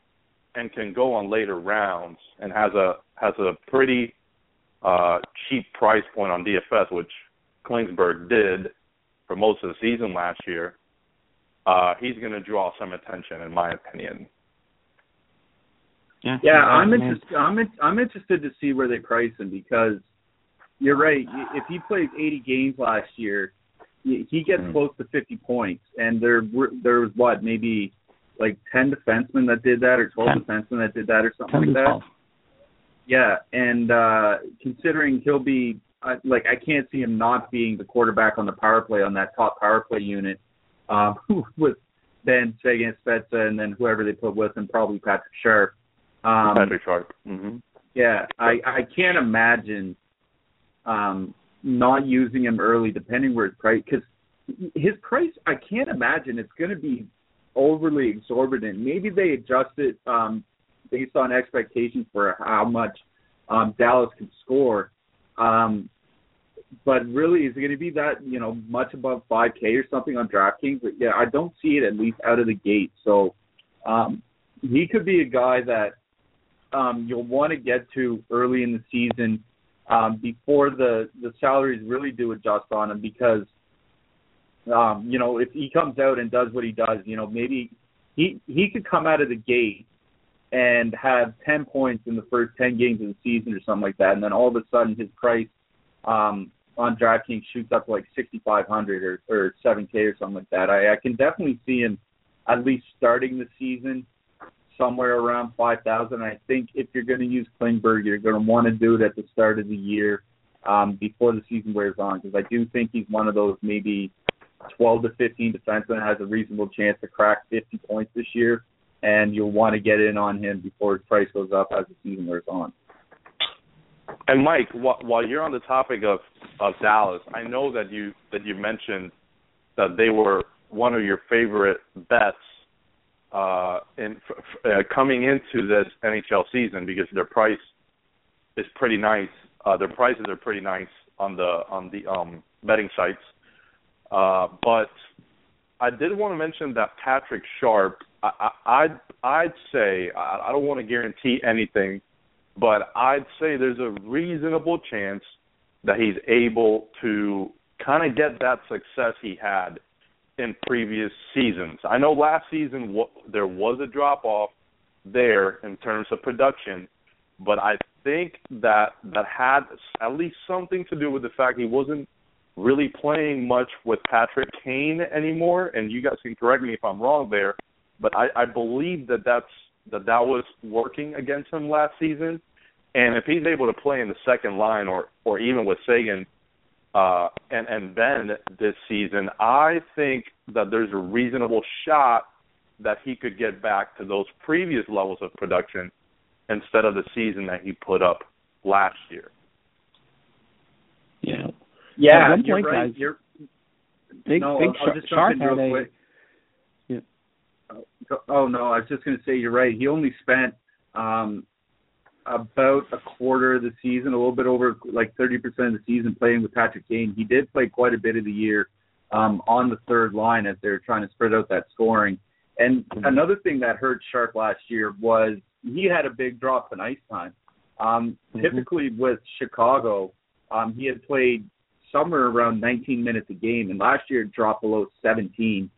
and can go on later rounds and has a pretty cheap price point on DFS, which Klingberg did for most of the season last year, he's going to draw some attention, in my opinion. Yeah, I'm interested to see where they price him, because you're right. If he plays 80 games last year, he gets close to 50 points, and there was, maybe like 10 defensemen that did that, or 12 defensemen that did that, or something like that? Yeah, and considering he'll be, I can't see him not being the quarterback on the power play, on that top power play unit, with then Sagan, Spezza, and then whoever they put with him, probably Patrick Sharp. Patrick Sharp. Mm-hmm. Yeah, I can't imagine not using him early, depending where his price, because his price, I can't imagine it's going to be overly exorbitant. Maybe they adjust it based on expectations for how much Dallas can score, but really, is it going to be that, you know, much above 5K or something on DraftKings? But yeah, I don't see it, at least out of the gate. So he could be a guy that you'll want to get to early in the season. Before the salaries really do adjust on him, because, you know, if he comes out and does what he does, you know, maybe he could come out of the gate and have 10 points in the first 10 games of the season or something like that, and then all of a sudden his price on DraftKings shoots up to like 6,500 or 7K or something like that. I can definitely see him at least starting the season somewhere around 5,000. I think if you're going to use Klingberg, you're going to want to do it at the start of the year, before the season wears on, because I do think he's one of those maybe 12 to 15 defensemen that has a reasonable chance to crack 50 points this year, and you'll want to get in on him before his price goes up as the season wears on. And, Mike, while you're on the topic of Dallas, I know that you mentioned that they were one of your favorite bets coming into this NHL season because their price is pretty nice. Their prices are pretty nice on the betting sites. But I did want to mention that Patrick Sharp. I'd say I don't want to guarantee anything, but I'd say there's a reasonable chance that he's able to kind of get that success he had in previous seasons. I know last season there was a drop-off there in terms of production, but I think that had at least something to do with the fact he wasn't really playing much with Patrick Kane anymore, and you guys can correct me if I'm wrong there, but I believe that was working against him last season. And if he's able to play in the second line or even with Sagan and Ben this season, I think that there's a reasonable shot that he could get back to those previous levels of production instead of the season that he put up last year. Yeah. Yeah, you're point, right. Guys, I'll just jump in real quick. Yeah. Oh, no, I was just going to say you're right. He only spent about a quarter of the season, a little bit over like 30% of the season playing with Patrick Kane. He did play quite a bit of the year on the third line as they're trying to spread out that scoring. And another thing that hurt Sharp last year was he had a big drop in ice time. Typically with Chicago, he had played somewhere around 19 minutes a game, and last year it dropped below 17.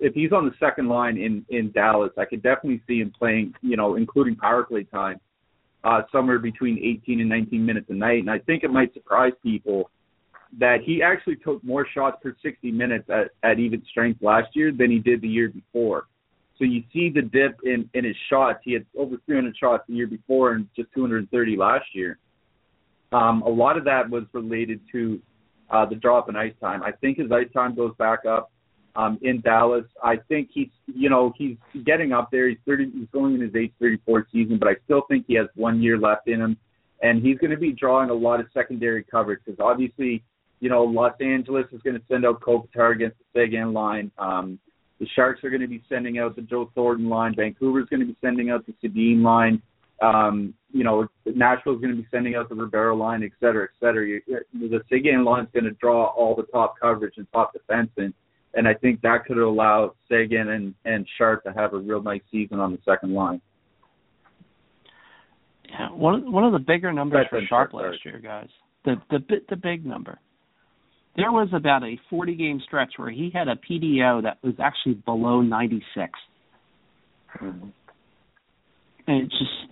If he's on the second line in Dallas, I could definitely see him playing, including power play time, somewhere between 18 and 19 minutes a night. And I think it might surprise people that he actually took more shots per 60 minutes at even strength last year than he did the year before. So you see the dip in his shots. He had over 300 shots the year before and just 230 last year. A lot of that was related to the drop in ice time. I think his ice time goes back up. In Dallas, I think he's getting up there. He's going in his age 34 season, but I still think he has 1 year left in him, and he's going to be drawing a lot of secondary coverage because obviously, Los Angeles is going to send out Kopitar against the Sagan line. The Sharks are going to be sending out the Joe Thornton line. Vancouver is going to be sending out the Sedin line. Nashville is going to be sending out the Ribeiro line, et cetera, et cetera. The Sagan line is going to draw all the top coverage and top defense in. And I think that could allow Sagan and Sharp to have a real nice season on the second line. Yeah, one of the bigger numbers for Sharp last year, guys, the big number. There was about a 40-game stretch where he had a PDO that was actually below 96. Mm-hmm. And it's just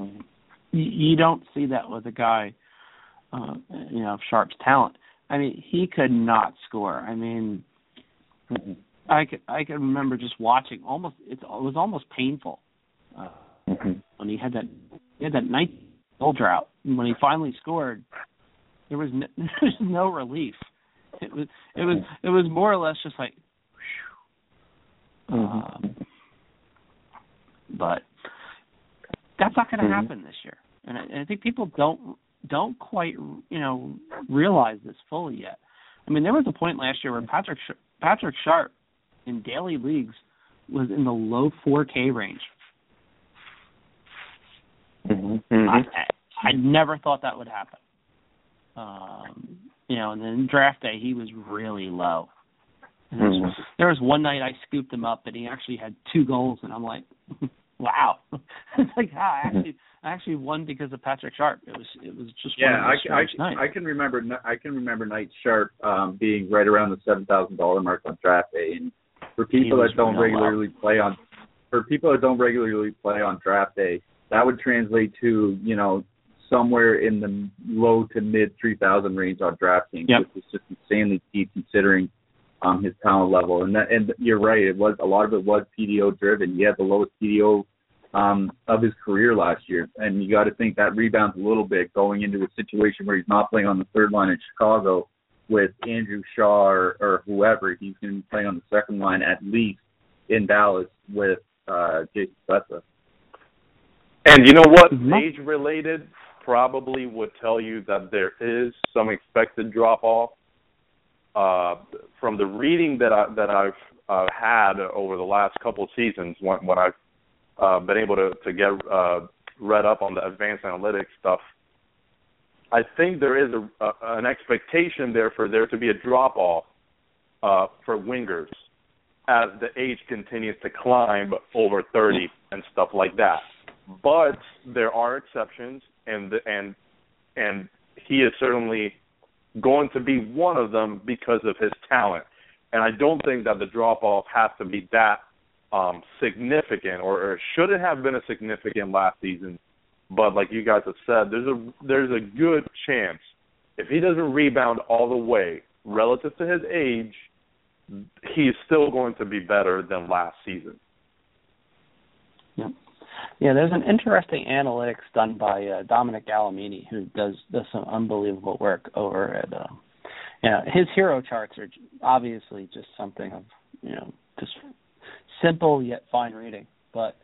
you don't see that with a guy, of Sharp's talent. I mean, he could not score. I mean. I can remember just watching. It was almost painful when he had that 19-goal drought. And when he finally scored, there was no relief. It was more or less just like. Whew. But that's not going to happen this year, and I think people don't quite realize this fully yet. I mean, there was a point last year where Patrick Sharp in daily leagues was in the low 4K range. Mm-hmm. I never thought that would happen. And then draft day, he was really low. And there was one night I scooped him up, and he actually had 2 goals, and I'm like, wow. It's like, I actually won because of Patrick Sharp. It was just one of those nights. I can remember night Sharp being right around the $7,000 mark on draft day. And for people that don't regularly play on draft day, that would translate to somewhere in the low to mid 3,000 range on DraftKings, which is just insanely deep considering his talent level. And you're right, a lot of it was PDO driven. He had the lowest PDO of his career last year, and you got to think that rebounds a little bit going into a situation where he's not playing on the third line in Chicago with Andrew Shaw or whoever. He's going to be playing on the second line at least in Dallas with Jason Spezza. And you know what? Age-related probably would tell you that there is some expected drop-off. From the reading that I've had over the last couple of seasons when I've been able to get read up on the advanced analytics stuff, I think there is an expectation there for there to be a drop-off for wingers as the age continues to climb over 30 and stuff like that. But there are exceptions, and he is certainly going to be one of them because of his talent. And I don't think that the drop-off has to be that significant, or should it have been a significant last season. But like you guys have said, there's a good chance if he doesn't rebound all the way relative to his age, he's still going to be better than last season. Yeah, there's an interesting analytics done by Dominic Galamini, who does some unbelievable work over at his hero charts are obviously just something of, just simple yet fine reading. But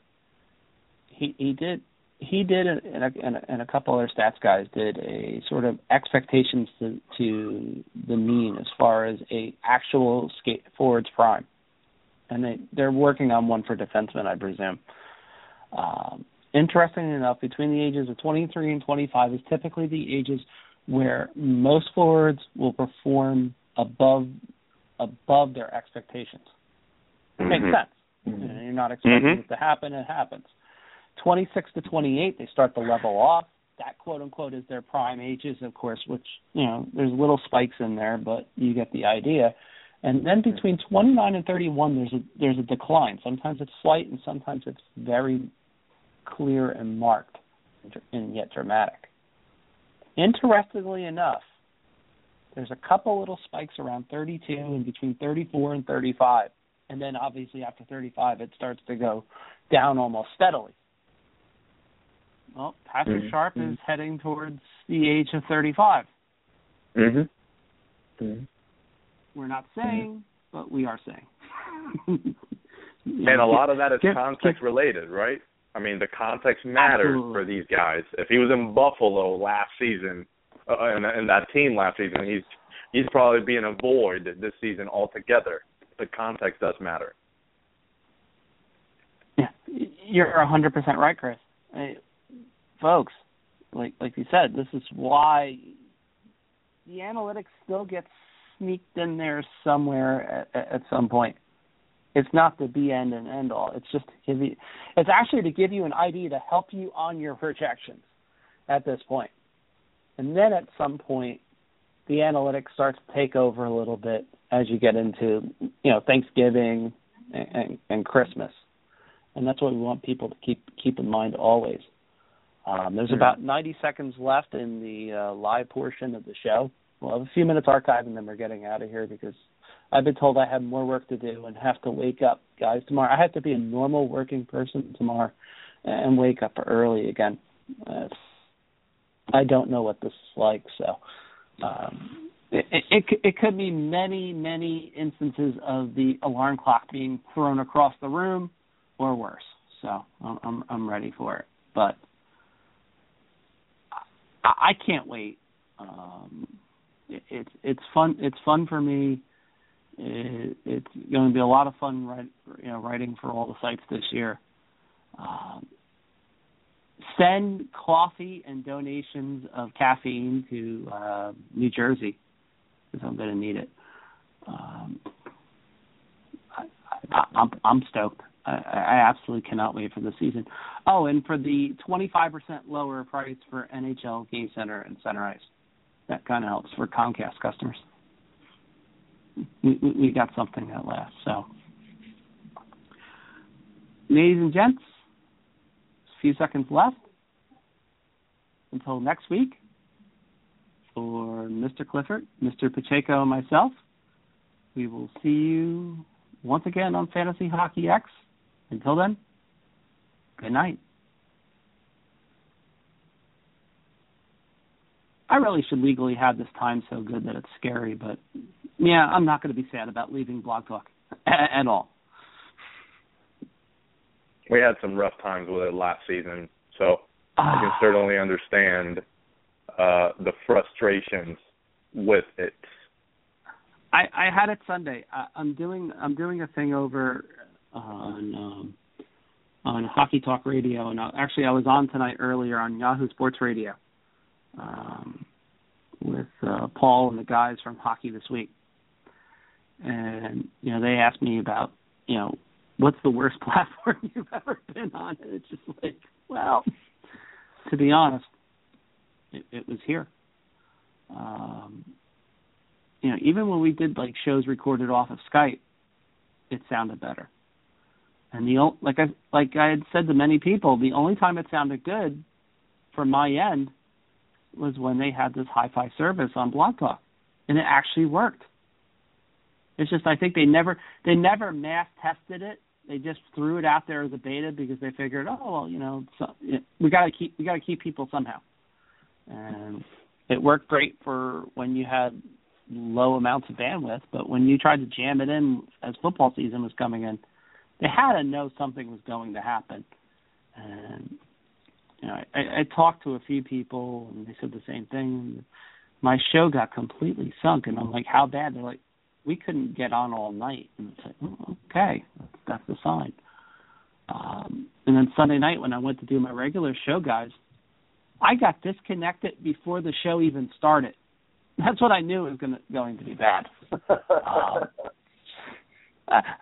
he did, and a couple other stats guys did a sort of expectations to the mean as far as a actual skate forwards prime, and they're working on one for defensemen, I presume. Interestingly enough, between the ages of 23 and 25 is typically the ages where most forwards will perform above their expectations. Mm-hmm. Makes sense. Mm-hmm. You're not expecting it to happen, it happens. 26 to 28, they start to level off. That, quote-unquote, is their prime ages, of course, which, there's little spikes in there, but you get the idea. And then between 29 and 31, there's a decline. Sometimes it's slight, and sometimes it's very clear and marked, and yet dramatic. Interestingly enough, there's a couple little spikes around 32 and between 34 and 35. And then obviously after 35, it starts to go down almost steadily. Well, Patrick Sharp is heading towards the age of 35. Mm-hmm. Mm-hmm. We're not saying, but we are saying. And a lot of that is context related, right? I mean, the context matters for these guys. If he was in Buffalo last season, and that team last season, he's probably being a void this season altogether. The context does matter. Yeah, you're 100% right, Chris. I mean, folks, like you said, this is why the analytics still gets sneaked in there somewhere at some point. It's not the be end and end all. It's just it's actually to give you an idea to help you on your projections at this point. And then at some point, the analytics starts to take over a little bit as you get into, Thanksgiving and Christmas. And that's what we want people to keep in mind always. There's about 90 seconds left in the live portion of the show. We'll have a few minutes archived, and then we're getting out of here because I've been told I have more work to do and have to wake up, guys, tomorrow. I have to be a normal working person tomorrow and wake up early again. I don't know what this is like, so it could be many, many instances of the alarm clock being thrown across the room or worse. So I'm ready for it, but I can't wait. It's fun. It's fun for me. It's going to be a lot of fun writing for all the sites this year. Send coffee and donations of caffeine to New Jersey because I'm going to need it. I'm stoked. I absolutely cannot wait for the season. Oh, and for the 25% lower price for NHL Game Center and Center Ice. That kind of helps for Comcast customers. We got something that lasts. So, ladies and gents, a few seconds left until next week. For Mr. Clifford, Mr. Pacheco, and myself, we will see you once again on Fantasy Hockey X. Until then, good night. I really should legally have this time so good that it's scary, but I'm not going to be sad about leaving Blog Talk at all. We had some rough times with it last season, so I can certainly understand the frustrations with it. I had it Sunday. I'm doing a thing over on Hockey Talk Radio, and I was on tonight earlier on Yahoo Sports Radio with Paul and the guys from Hockey This Week. And you know, they asked me about, you know, what's the worst platform you've ever been on, and it's just like, well, to be honest, it was here. You know, even when we did like shows recorded off of Skype, it sounded better. And like I had said to many people, the only time it sounded good from my end was when they had this hi-fi service on Blog Talk, and it actually worked. It's just, I think they never mass tested it. They just threw it out there as a beta because they figured, oh well, you know, so, we got to keep people somehow. And it worked great for when you had low amounts of bandwidth, but when you tried to jam it in as football season was coming in, they had to know something was going to happen. And you know, I talked to a few people, and they said the same thing. My show got completely sunk, and I'm like, how bad? They're like, we couldn't get on all night. And it's like, oh, okay, that's the sign. And then Sunday night when I went to do my regular show, guys, I got disconnected before the show even started. That's what I knew was going to be bad.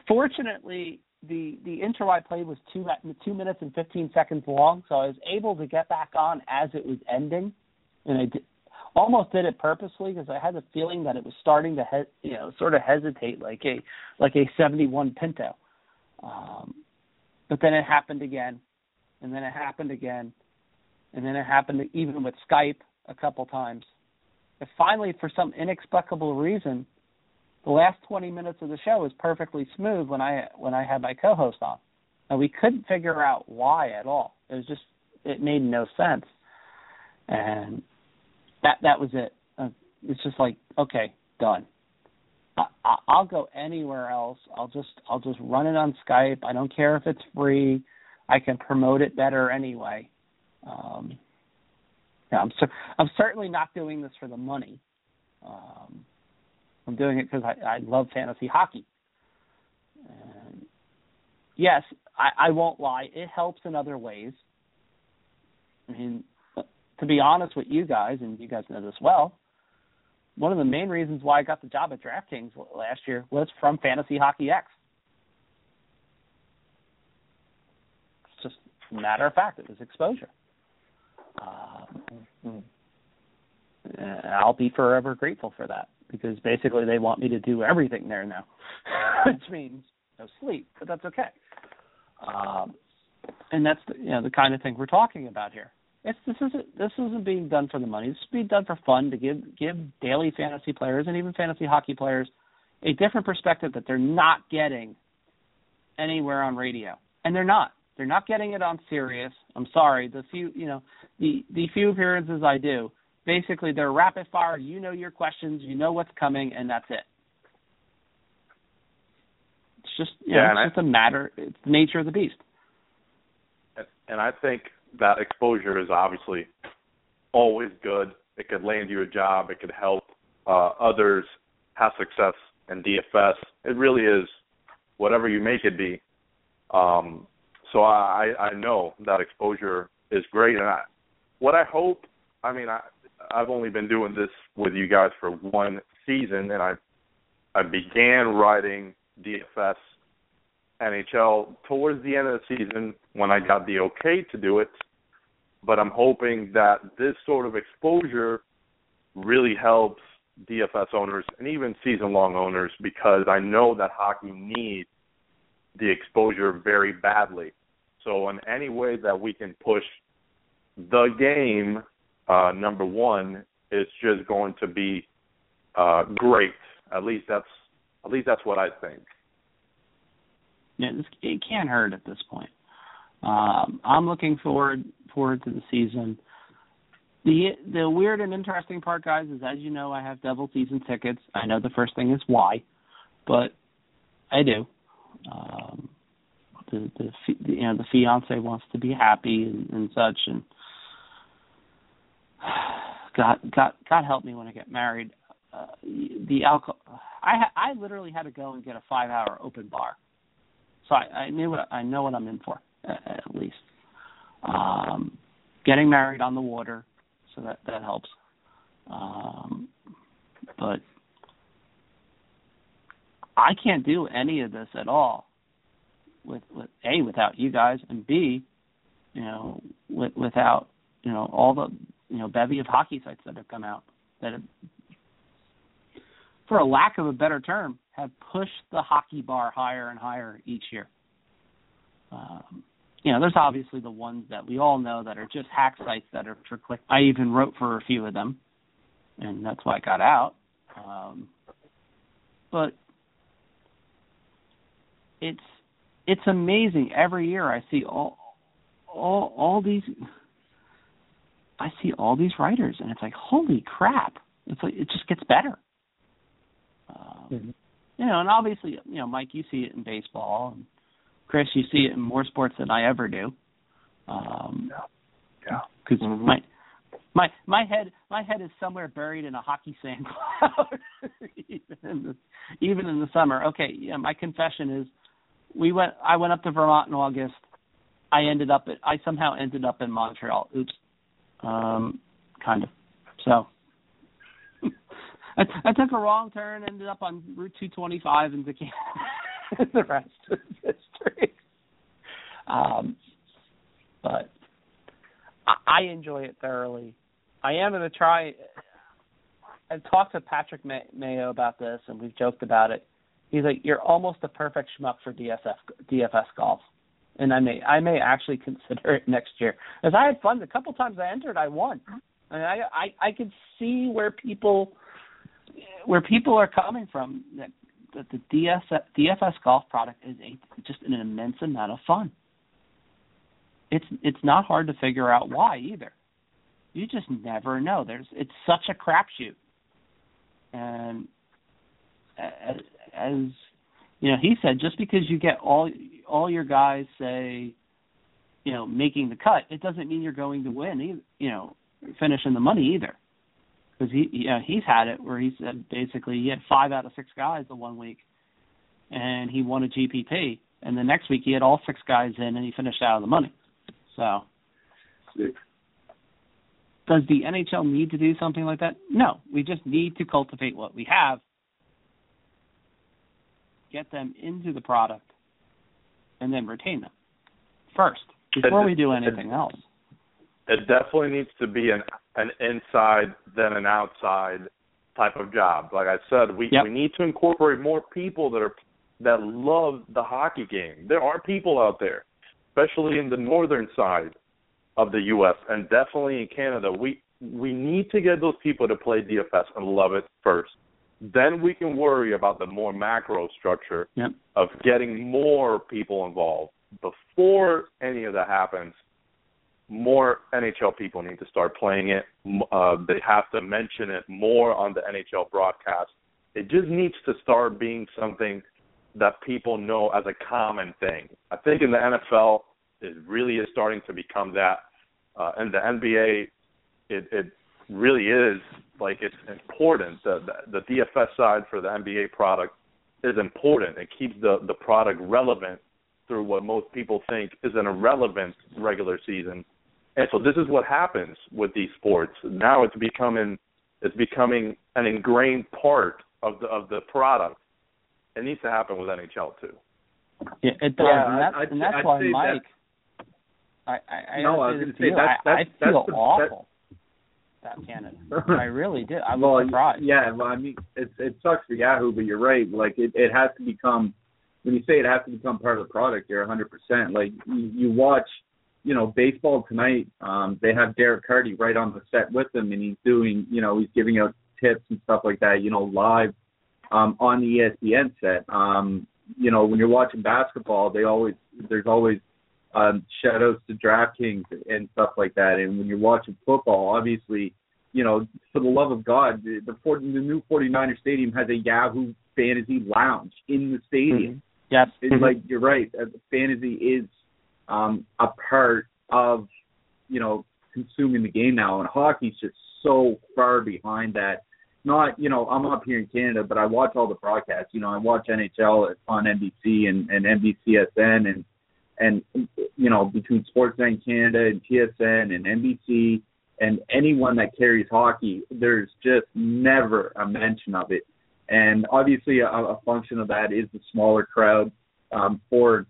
Fortunately, the intro I played was 2 minutes and 15 seconds long, so I was able to get back on as it was ending, and I almost did it purposely because I had the feeling that it was starting to sort of hesitate like a 71 Pinto. But then it happened again, and then it happened again, and then it happened even with Skype a couple times. And finally, for some inexplicable reason, the last 20 minutes of the show was perfectly smooth when I had my co-host on. And we couldn't figure out why at all. It was just, it made no sense. And that was it. It's just like, okay, done. I'll go anywhere else. I'll just run it on Skype. I don't care if it's free. I can promote it better anyway. I'm certainly not doing this for the money. I'm doing it because I love fantasy hockey. And yes, I won't lie, it helps in other ways. I mean, to be honest with you guys, and you guys know this well, one of the main reasons why I got the job at DraftKings last year was from Fantasy Hockey X. It's just a matter of fact, it was exposure. I'll be forever grateful for that, because basically they want me to do everything there now, which means no sleep, but that's okay. And that's the kind of thing we're talking about here. This isn't being done for the money. This is being done for fun, to give daily fantasy players and even fantasy hockey players a different perspective that they're not getting anywhere on radio, and they're not. They're not getting it on Sirius. I'm sorry. The few appearances I do, basically they're rapid fire. You know your questions. You know what's coming, and that's it. It's just a matter. It's the nature of the beast. And I think that exposure is obviously always good. It could land you a job. It could help others have success in DFS. It really is whatever you make it be. So I know that exposure is great, and I've only been doing this with you guys for one season, and I began writing DFS NHL towards the end of the season when I got the okay to do it, but I'm hoping that this sort of exposure really helps DFS owners and even season-long owners, because I know that hockey needs the exposure very badly. So in any way that we can push the game, number one, it's just going to be great. At least that's what I think. Yeah, it can't hurt at this point. I'm looking forward to the season. The weird and interesting part, guys, is, as you know, I have double season tickets. I know the first thing is why, but I do. The fiance wants to be happy and such, and God help me when I get married. The alcohol, I literally had to go and get a 5-hour open bar, so I know what I'm in for, at least. Getting married on the water, so that helps. But I can't do any of this at all with A, without you guys, and B, without all the bevy of hockey sites that have come out that have, for a lack of a better term, have pushed the hockey bar higher and higher each year. There's obviously the ones that we all know that are just hack sites that are for click. I even wrote for a few of them, and that's why I got out. But it's amazing. Every year I see all these writers, and it's like, holy crap! It's like it just gets better. And obviously, Mike, you see it in baseball, and Chris, you see it in more sports than I ever do. Because my head is somewhere buried in a hockey sand cloud, even in the summer. Okay, yeah. My confession is, I went up to Vermont in August. I somehow ended up in Montreal. Oops, kind of. So. I took a wrong turn, ended up on Route 225 in Decatur. The rest is history. But I enjoy it thoroughly. I am going to try. I've talked to Patrick Mayo about this, and we've joked about it. He's like, "You're almost the perfect schmuck for DFS golf," and I may actually consider it next year. As I had fun the couple times I entered, I won. I mean, I could see where people are coming from, that the DFS golf product is just an immense amount of fun. It's not hard to figure out why either. You just never know. It's such a crapshoot, and as he said, just because you get all your guys say, making the cut, it doesn't mean you're going to win either, finish in the money either. Because he's had it where he said basically he had 5 out of 6 guys the one week, and he won a GPP. And the next week he had all 6 guys in, and he finished out of the money. So does the NHL need to do something like that? No. We just need to cultivate what we have, get them into the product, and then retain them first before we do anything else. It definitely needs to be an inside then an outside type of job. Like I said, we need to incorporate more people that love the hockey game. There are people out there, especially in the northern side of the U.S. and definitely in Canada. We need to get those people to play DFS and love it first. Then we can worry about the more macro structure of getting more people involved. Before any of that happens, more NHL people need to start playing it. They have to mention it more on the NHL broadcast. It just needs to start being something that people know as a common thing. I think in the NFL, it really is starting to become that. In the NBA, it really is, like, it's important. The DFS side for the NBA product is important. It keeps the product relevant through what most people think is an irrelevant regular season. And so this is what happens with these sports. Now it's becoming an ingrained part of the product. It needs to happen with NHL too. Yeah, it does, and that's why, Mike. I feel awful about Canada. I really did. I'm surprised. Yeah, I mean, it sucks for Yahoo, but you're right. Like it has to become. When you say it has to become part of the product, you're 100%. Like you watch. Baseball tonight, they have Derek Carty right on the set with them, and he's doing, he's giving out tips and stuff like that, live on the ESPN set. When you're watching basketball, there's always shout outs to DraftKings and stuff like that. And when you're watching football, obviously, for the love of God, the new 49er Stadium has a Yahoo Fantasy Lounge in the stadium. Mm-hmm. Yes. It's like, you're right. Fantasy is a part of, consuming the game now, and hockey's just so far behind that. not, you know, I'm up here in Canada, but I watch all the broadcasts. You know, I watch NHL on NBC and NBCSN and you know, between Sportsnet Canada and TSN and NBC and anyone that carries hockey, there's just never a mention of it. And obviously a function of that is the smaller crowd for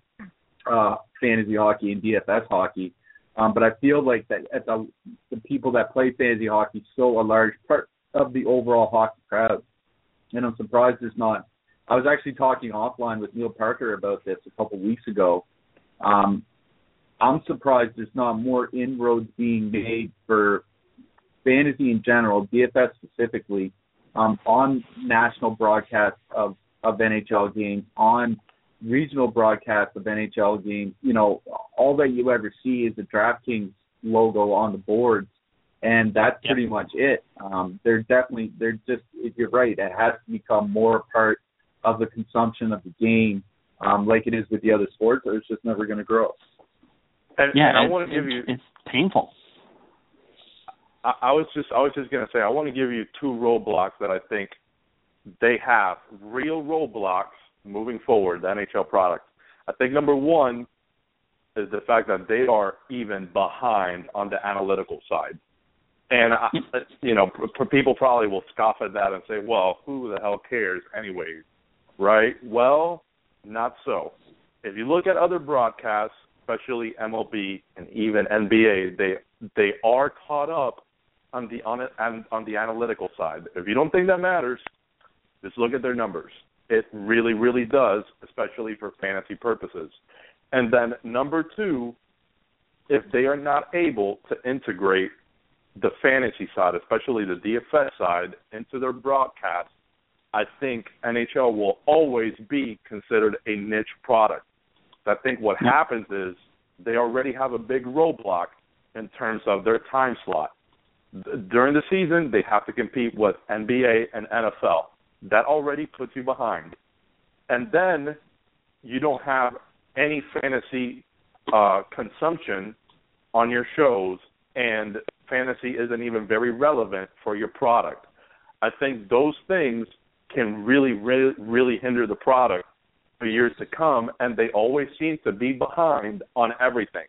fantasy hockey and DFS hockey. But I feel like that at the people that play fantasy hockey is still a large part of the overall hockey crowd. And I'm surprised it's not. I was actually talking offline with Neil Parker about this a couple weeks ago. I'm surprised there's not more inroads being made for fantasy in general, DFS specifically, on national broadcasts of NHL games, on regional broadcasts of NHL games. You know, all that you ever see is the DraftKings logo on the boards, and that's pretty much it. You're right, it has to become more a part of the consumption of the game, like it is with the other sports, or it's just never going to grow. And I want to give you, it's painful. I was just going to say, I want to give you two roadblocks that I think they have, real roadblocks moving forward, the NHL product. I think number one is the fact that they are even behind on the analytical side. And, you know, people probably will scoff at that and say, well, who the hell cares anyways, right? Well, not so. If you look at other broadcasts, especially MLB and even NBA, they are caught up on the analytical side. If you don't think that matters, just look at their numbers. It really, really does, especially for fantasy purposes. And then number two, if they are not able to integrate the fantasy side, especially the DFS side, into their broadcast, I think NHL will always be considered a niche product. I think what happens is they already have a big roadblock in terms of their time slot. During the season, they have to compete with NBA and NFL. That already puts you behind. And then you don't have any fantasy consumption on your shows, and fantasy isn't even very relevant for your product. I think those things can really, really, really hinder the product for years to come, and they always seem to be behind on everything.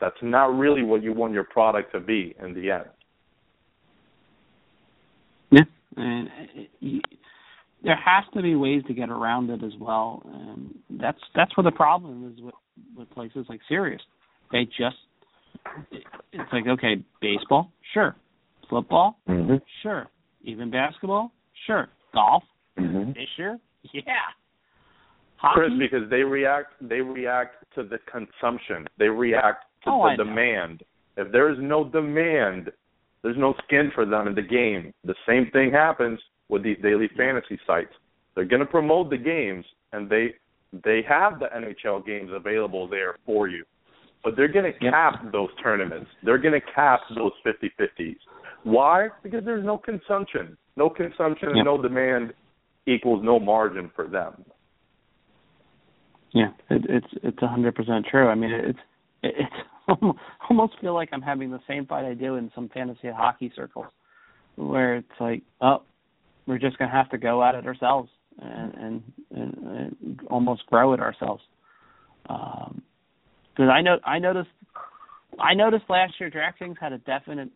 That's not really what you want your product to be in the end. Yeah, and there has to be ways to get around it as well. That's where the problem is with places like Sirius. It's like, okay, baseball, sure. Football, mm-hmm. sure. Even basketball, sure. Golf, mm-hmm. this year, yeah. Hockey? Chris, because they react to the consumption. They react to the demand. If there is no demand, there's no skin for them in the game. The same thing happens with these daily fantasy sites. They're going to promote the games, and they have the NHL games available there for you. But they're going to cap those tournaments. They're going to cap those 50-50s. Why? Because there's no consumption. No consumption and no demand equals no margin for them. Yeah, it's 100% true. I mean, it's almost feel like I'm having the same fight I do in some fantasy hockey circles, where it's like, oh, we're just gonna have to go at it ourselves and almost grow it ourselves. Because I noticed last year DraftKings had a definite,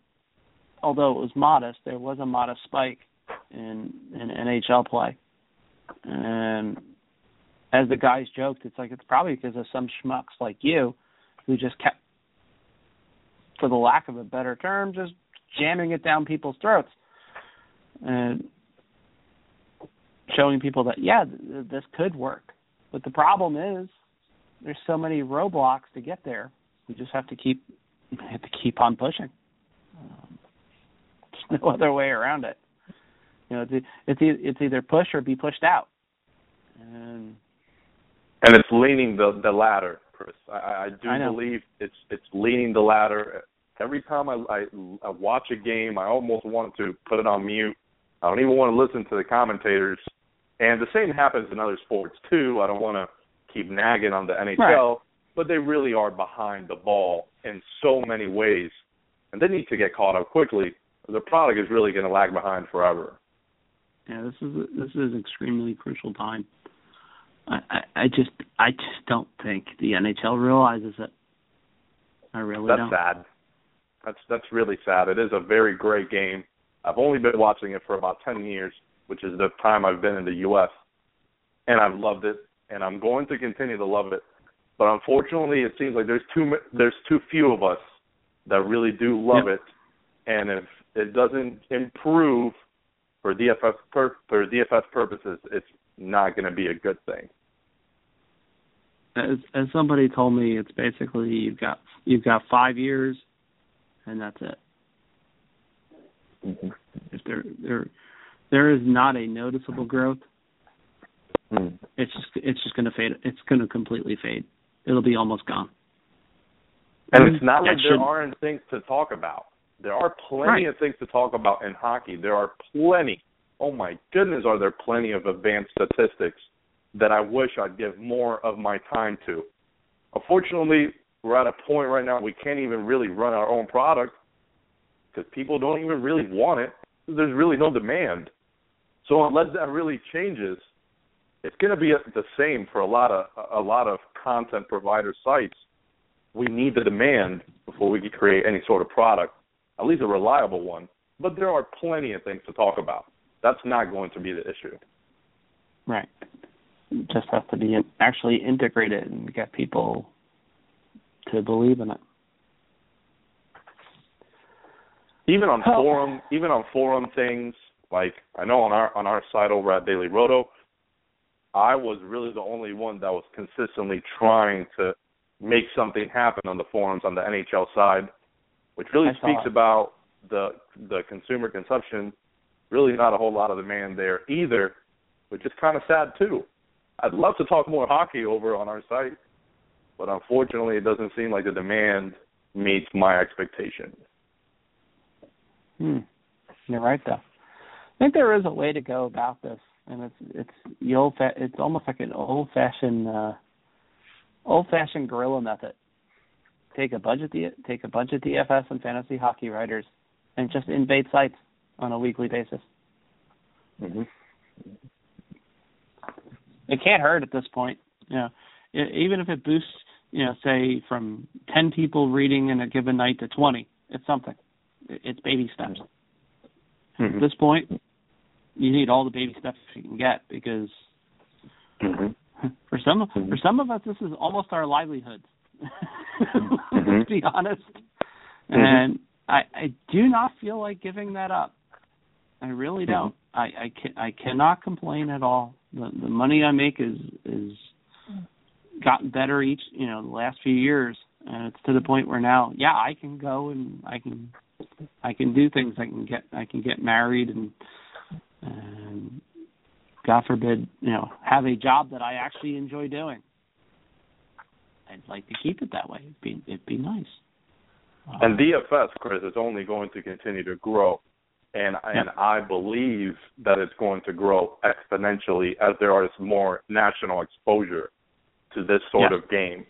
although it was modest, there was a modest spike in NHL play, and as the guys joked, it's like it's probably because of some schmucks like you who just kept, for the lack of a better term, just jamming it down people's throats and showing people that, yeah, this could work. But the problem is there's so many roadblocks to get there. We just have to keep on pushing. There's no other way around it. You know, it's either push or be pushed out. And it's leaning the latter, Chris. I believe it's leaning the latter. Every time I watch a game, I almost want to put it on mute. I don't even want to listen to the commentators. And the same happens in other sports, too. I don't want to keep nagging on the NHL. Right. But they really are behind the ball in so many ways. And they need to get caught up quickly. The product is really going to lag behind forever. Yeah, this is an extremely crucial time. I just don't think the NHL realizes it. I really don't. That's sad. That's really sad. It is a very great game. I've only been watching it for about 10 years, which is the time I've been in the U.S., and I've loved it, and I'm going to continue to love it. But unfortunately, it seems like there's too few of us that really do love it, and if it doesn't improve for DFS purposes, it's not going to be a good thing. As somebody told me, it's basically you've got 5 years, and that's it. Mm-hmm. If there is not a noticeable growth, it's just going to fade. It's going to completely fade. It'll be almost gone. And it's not like there aren't things to talk about. There are plenty of things to talk about in hockey. There are plenty. Oh, my goodness, are there plenty of advanced statistics that I wish I'd give more of my time to. Unfortunately, we're at a point right now we can't even really run our own product because people don't even really want it. There's really no demand. So unless that really changes, it's going to be the same for a lot of content provider sites. We need the demand before we can create any sort of product, at least a reliable one. But there are plenty of things to talk about. That's not going to be the issue. Right. It just has to be actually integrated and get people to believe in it. Even on forum things, like I know on our site over at Daily Roto, I was really the only one that was consistently trying to make something happen on the forums on the NHL side, which really speaks about the consumer consumption. Really not a whole lot of demand there either, which is kind of sad too. I'd love to talk more hockey over on our site, but unfortunately it doesn't seem like the demand meets my expectation. You're right, though. I think there is a way to go about this, and it's almost like an old-fashioned guerrilla method. Take a bunch of DFS and fantasy hockey writers, and just invade sites on a weekly basis. Mm-hmm. It can't hurt at this point, even if it boosts, say from 10 people reading in a given night to 20, it's something. It's baby steps. Mm-hmm. At this point, you need all the baby steps you can get because for some of us, this is almost our livelihood. Let's be honest. Mm-hmm. And I do not feel like giving that up. I really don't. I cannot complain at all. The money I make is gotten better each, the last few years, and it's to the point where now, I can go and I can do things. I can get married and God forbid, have a job that I actually enjoy doing. I'd like to keep it that way. It'd be nice. And DFS, Chris, is only going to continue to grow. And I believe that it's going to grow exponentially as there is more national exposure to this sort of game.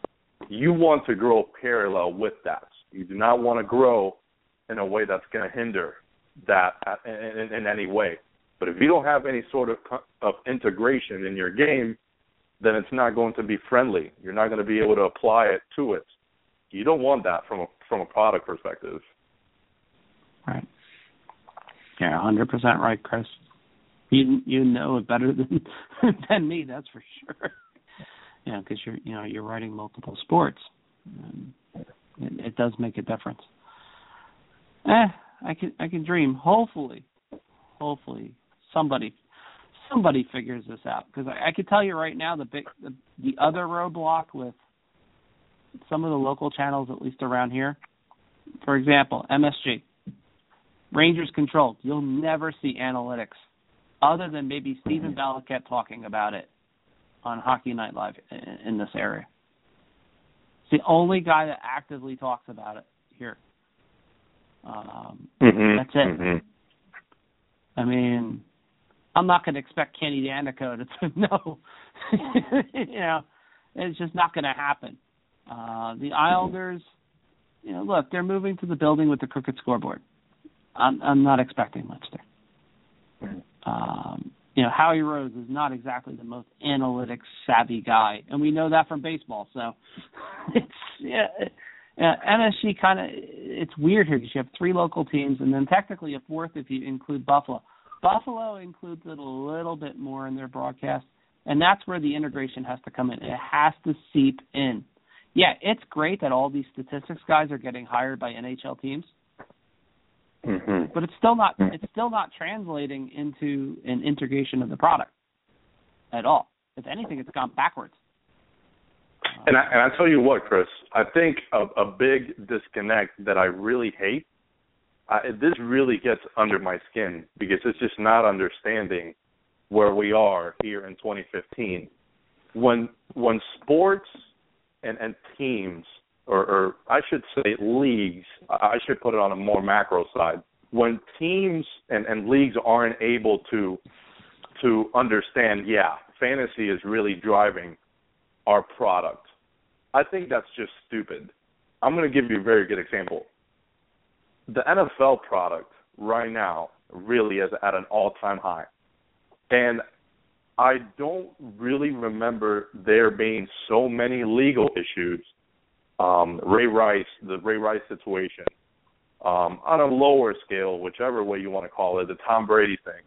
You want to grow parallel with that. You do not want to grow in a way that's going to hinder that in any way. But if you don't have any sort of integration in your game, then it's not going to be friendly. You're not going to be able to apply it to it. You don't want that from a product perspective. Right. Yeah, 100% right, Chris. You know it better than me, that's for sure. Yeah, because you're writing multiple sports. It does make a difference. I can dream. Hopefully, somebody figures this out. Because I can tell you right now, the other roadblock with some of the local channels, at least around here. For example, MSG. Rangers controlled. You'll never see analytics other than maybe Stephen Balaket talking about it on Hockey Night Live in this area. It's the only guy that actively talks about it here. That's it. I mean, I'm not going to expect Kenny Danico to know. It's just not going to happen. The Islanders, look, they're moving to the building with the crooked scoreboard. I'm not expecting much there. Howie Rhodes is not exactly the most analytics savvy guy, and we know that from baseball. So MSG kind of, it's weird here because you have three local teams and then technically a fourth if you include Buffalo. Buffalo includes it a little bit more in their broadcast, and that's where the integration has to come in. It has to seep in. Yeah, it's great that all these statistics guys are getting hired by NHL teams, mm-hmm. but it's still not translating into an integration of the product at all. If anything, it's gone backwards. And I tell you what, Chris, I think a big disconnect that I really hate, this really gets under my skin because it's just not understanding where we are here in 2015. When sports and teams, or I should say leagues, I should put it on a more macro side, when teams and leagues aren't able to understand, fantasy is really driving our product, I think that's just stupid. I'm going to give you a very good example. The NFL product right now really is at an all-time high. And I don't really remember there being so many legal issues. The Ray Rice situation, on a lower scale, whichever way you want to call it, the Tom Brady thing.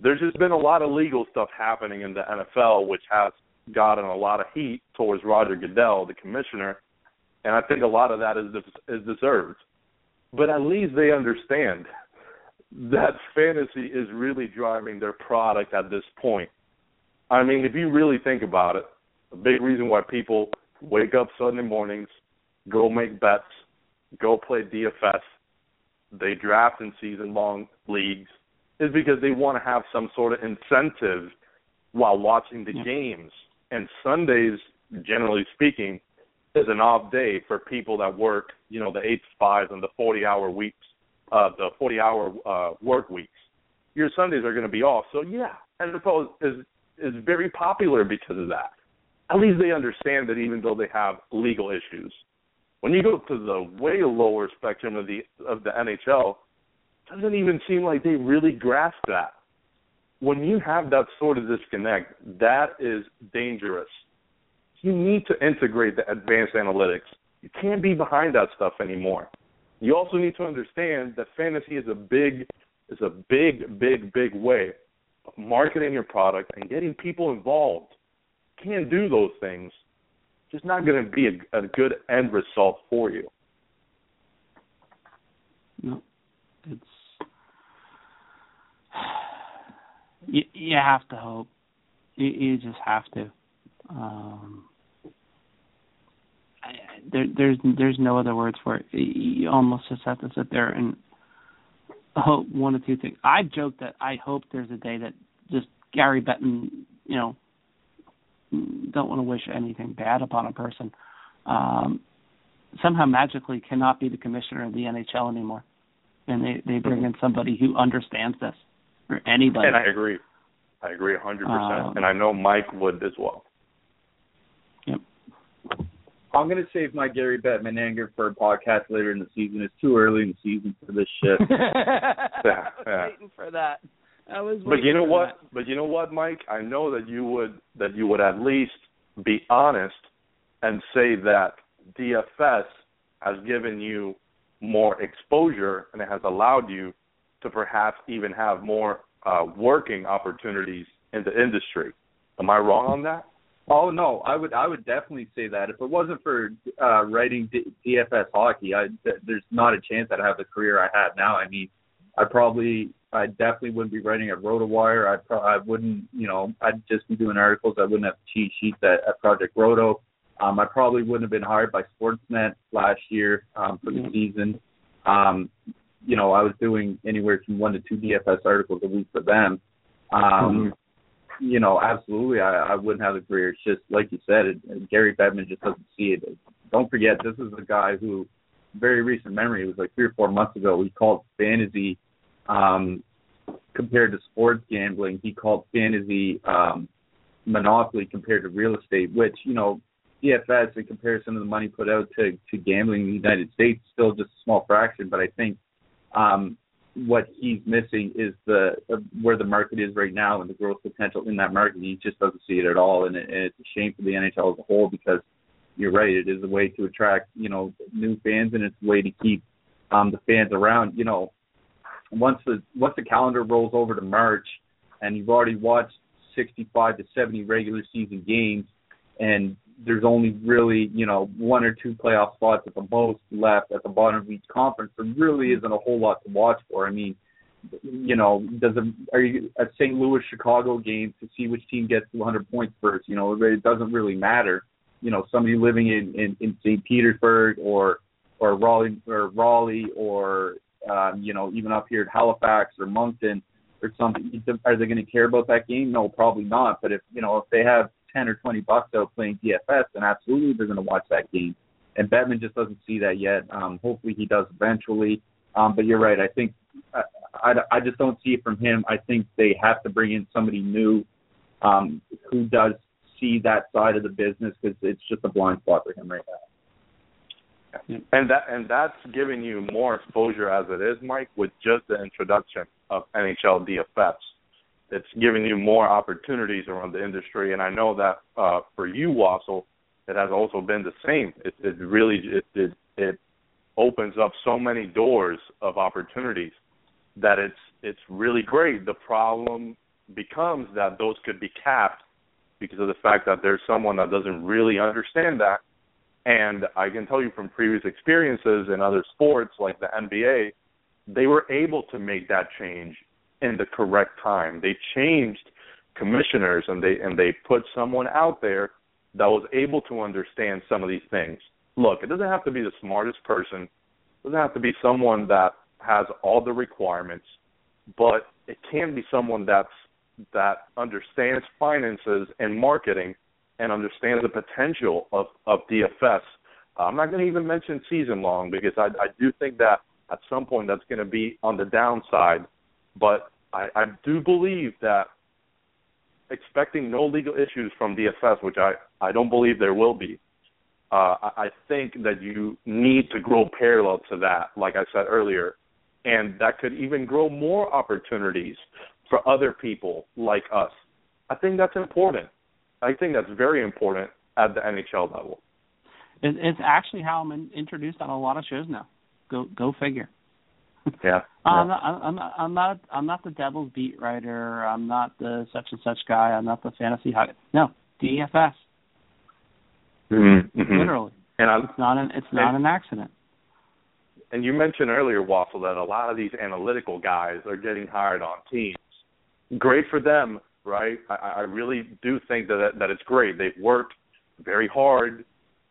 There's just been a lot of legal stuff happening in the NFL, which has gotten a lot of heat towards Roger Goodell, the commissioner, and I think a lot of that is deserved. But at least they understand that fantasy is really driving their product at this point. I mean, if you really think about it, a big reason why people wake up Sunday mornings, go make bets, go play DFS, they draft in season-long leagues, is because they want to have some sort of incentive while watching the games. And Sundays, generally speaking, is an off day for people that work, the 8 to 5s and the 40-hour weeks. The 40-hour work weeks, your Sundays are going to be off. So, NFL is very popular because of that. At least they understand that even though they have legal issues. When you go to the way lower spectrum of the NHL, it doesn't even seem like they really grasp that. When you have that sort of disconnect, that is dangerous. You need to integrate the advanced analytics. You can't be behind that stuff anymore. You also need to understand that fantasy is a big way of marketing your product and getting people involved. You can do those things. It's just not going to be a good end result for you. No, you have to hope. You just have to. There's no other words for it. You almost just have to sit there and hope one of two things. I joke that I hope there's a day that just Gary Bettman, don't want to wish anything bad upon a person, somehow magically cannot be the commissioner of the NHL anymore. And they bring in somebody who understands this, or anybody. And I agree 100%. And I know Mike would as well. Yep. I'm going to save my Gary Bettman anger for a podcast later in the season. It's too early in the season for this shit. I was waiting for that. But you know what, Mike? I know that you would at least be honest and say that DFS has given you more exposure and it has allowed you to perhaps even have more working opportunities in the industry. Am I wrong on that? Oh, no, I would definitely say that. If it wasn't for writing DFS Hockey, there's not a chance I'd have the career I have now. I mean, I definitely wouldn't be writing at RotoWire. I wouldn't, I'd just be doing articles. I wouldn't have cheat sheets at Project Roto. I probably wouldn't have been hired by Sportsnet last year for the season. I was doing anywhere from 1 to 2 DFS articles a week for them. Absolutely, I wouldn't have a career. It's just, like you said, Gary Bettman just doesn't see it. Don't forget, this is a guy who, very recent memory, it was like 3 or 4 months ago, we called fantasy, compared to sports gambling, he called fantasy monopoly compared to real estate, which, DFS, in comparison to the money put out to gambling in the United States, still just a small fraction, but I think what he's missing is the where the market is right now and the growth potential in that market. He just doesn't see it at all, and it's a shame for the NHL as a whole, because you're right, it is a way to attract, you know, new fans, and it's a way to keep the fans around. You know, once the calendar rolls over to March and you've already watched 65 to 70 regular season games, and there's only really, you know, one or two playoff spots at the most left at the bottom of each conference, there really isn't a whole lot to watch for. I mean, you know, are you a St. Louis Chicago game to see which team gets to 100 points first? You know, it doesn't really matter. You know, somebody living in St. Petersburg or Raleigh or you know, even up here at Halifax or Moncton or something, are they going to care about that game? No, probably not. But if, you know, if they have $10 or $20 out playing DFS, then absolutely they're going to watch that game. And Bettman just doesn't see that yet. Hopefully he does eventually. But you're right. I think I just don't see it from him. I think they have to bring in somebody new who does see that side of the business, because it's just a blind spot for him right now. And that's giving you more exposure as it is, Mike, with just the introduction of NHL DFS. It's giving you more opportunities around the industry, and I know that for you, Wassel, it has also been the same. It really opens up so many doors of opportunities that it's really great. The problem becomes that those could be capped because of the fact that there's someone that doesn't really understand that. And I can tell you from previous experiences in other sports like the NBA, they were able to make that change in the correct time. They changed commissioners and they put someone out there that was able to understand some of these things. Look, it doesn't have to be the smartest person. It doesn't have to be someone that has all the requirements, but it can be someone that understands finances and marketing and understands the potential of DFS. I'm not going to even mention season long, because I do think that at some point that's going to be on the downside. But I do believe that expecting no legal issues from DFS, which I don't believe there will be, I think that you need to grow parallel to that, like I said earlier. And that could even grow more opportunities for other people like us. I think that's important. I think that's very important at the NHL level. It's actually how I'm introduced on a lot of shows now. Go figure. Yeah. I'm not the Devil's beat writer. I'm not the such and such guy. I'm not the fantasy hockey. No, DFS. Mm-hmm. Literally. And it's not an accident. And you mentioned earlier, Wassel, that a lot of these analytical guys are getting hired on teams. Great for them, right? I really do think that it's great. They've worked very hard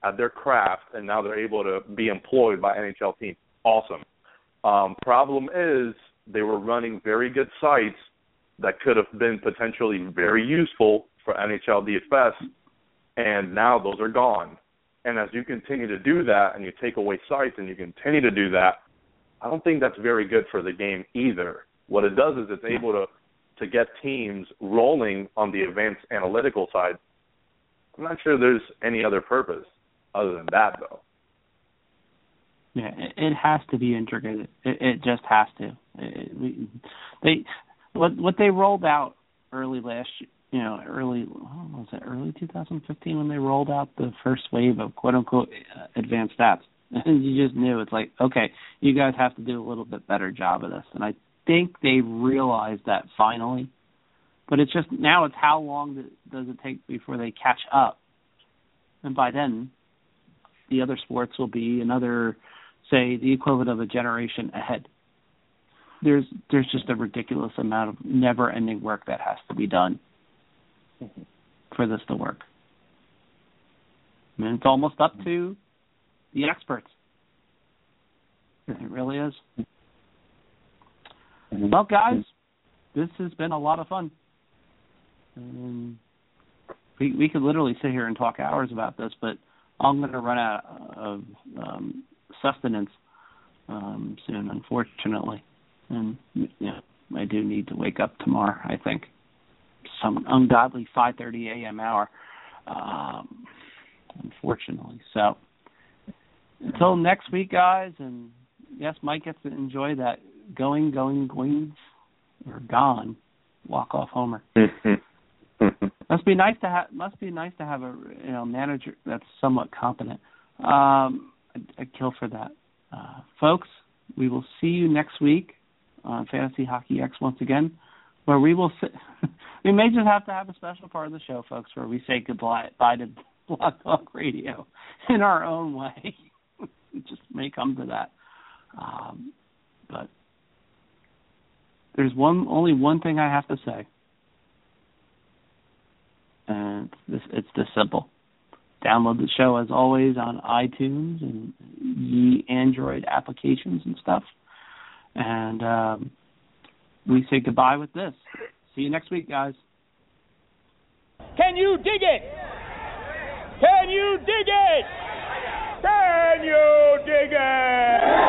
at their craft, and now they're able to be employed by NHL teams. Awesome. Problem is they were running very good sites that could have been potentially very useful for NHL DFS, and now those are gone. And as you continue to do that and you take away sites and you continue to do that, I don't think that's very good for the game either. What it does is it's able to get teams rolling on the advanced analytical side. I'm not sure there's any other purpose other than that, though. Yeah, it has to be integrated. It just has to. What they rolled out early last year, you know, early 2015 when they rolled out the first wave of quote-unquote advanced stats. And you just knew, it's like, okay, you guys have to do a little bit better job of this. And I think they realized that finally. But it's just now it's how long does it take before they catch up. And by then, the other sports will be another, say, the equivalent of a generation ahead. There's just a ridiculous amount of never-ending work that has to be done for this to work. I mean, it's almost up to the experts. It really is. Well, guys, this has been a lot of fun. We could literally sit here and talk hours about this, but I'm going to run out of sustenance soon, unfortunately. And you know, I do need to wake up tomorrow, I think. Some ungodly 5:30 a.m. hour, unfortunately. So until next week, guys, and yes, Mike gets to enjoy that gone walk-off homer. Must be nice to have a manager that's somewhat competent. I'd kill for that. Folks, we will see you next week on Fantasy Hockey X once again, where we will we may just have to have a special part of the show, folks, where we say goodbye to Blog Talk Radio in our own way. It just may come to that. But there's only one thing I have to say. And it's this simple. Download the show, as always, on iTunes and ye Android applications and stuff. And we say goodbye with this. See you next week, guys. Can you dig it? Can you dig it? Can you dig it?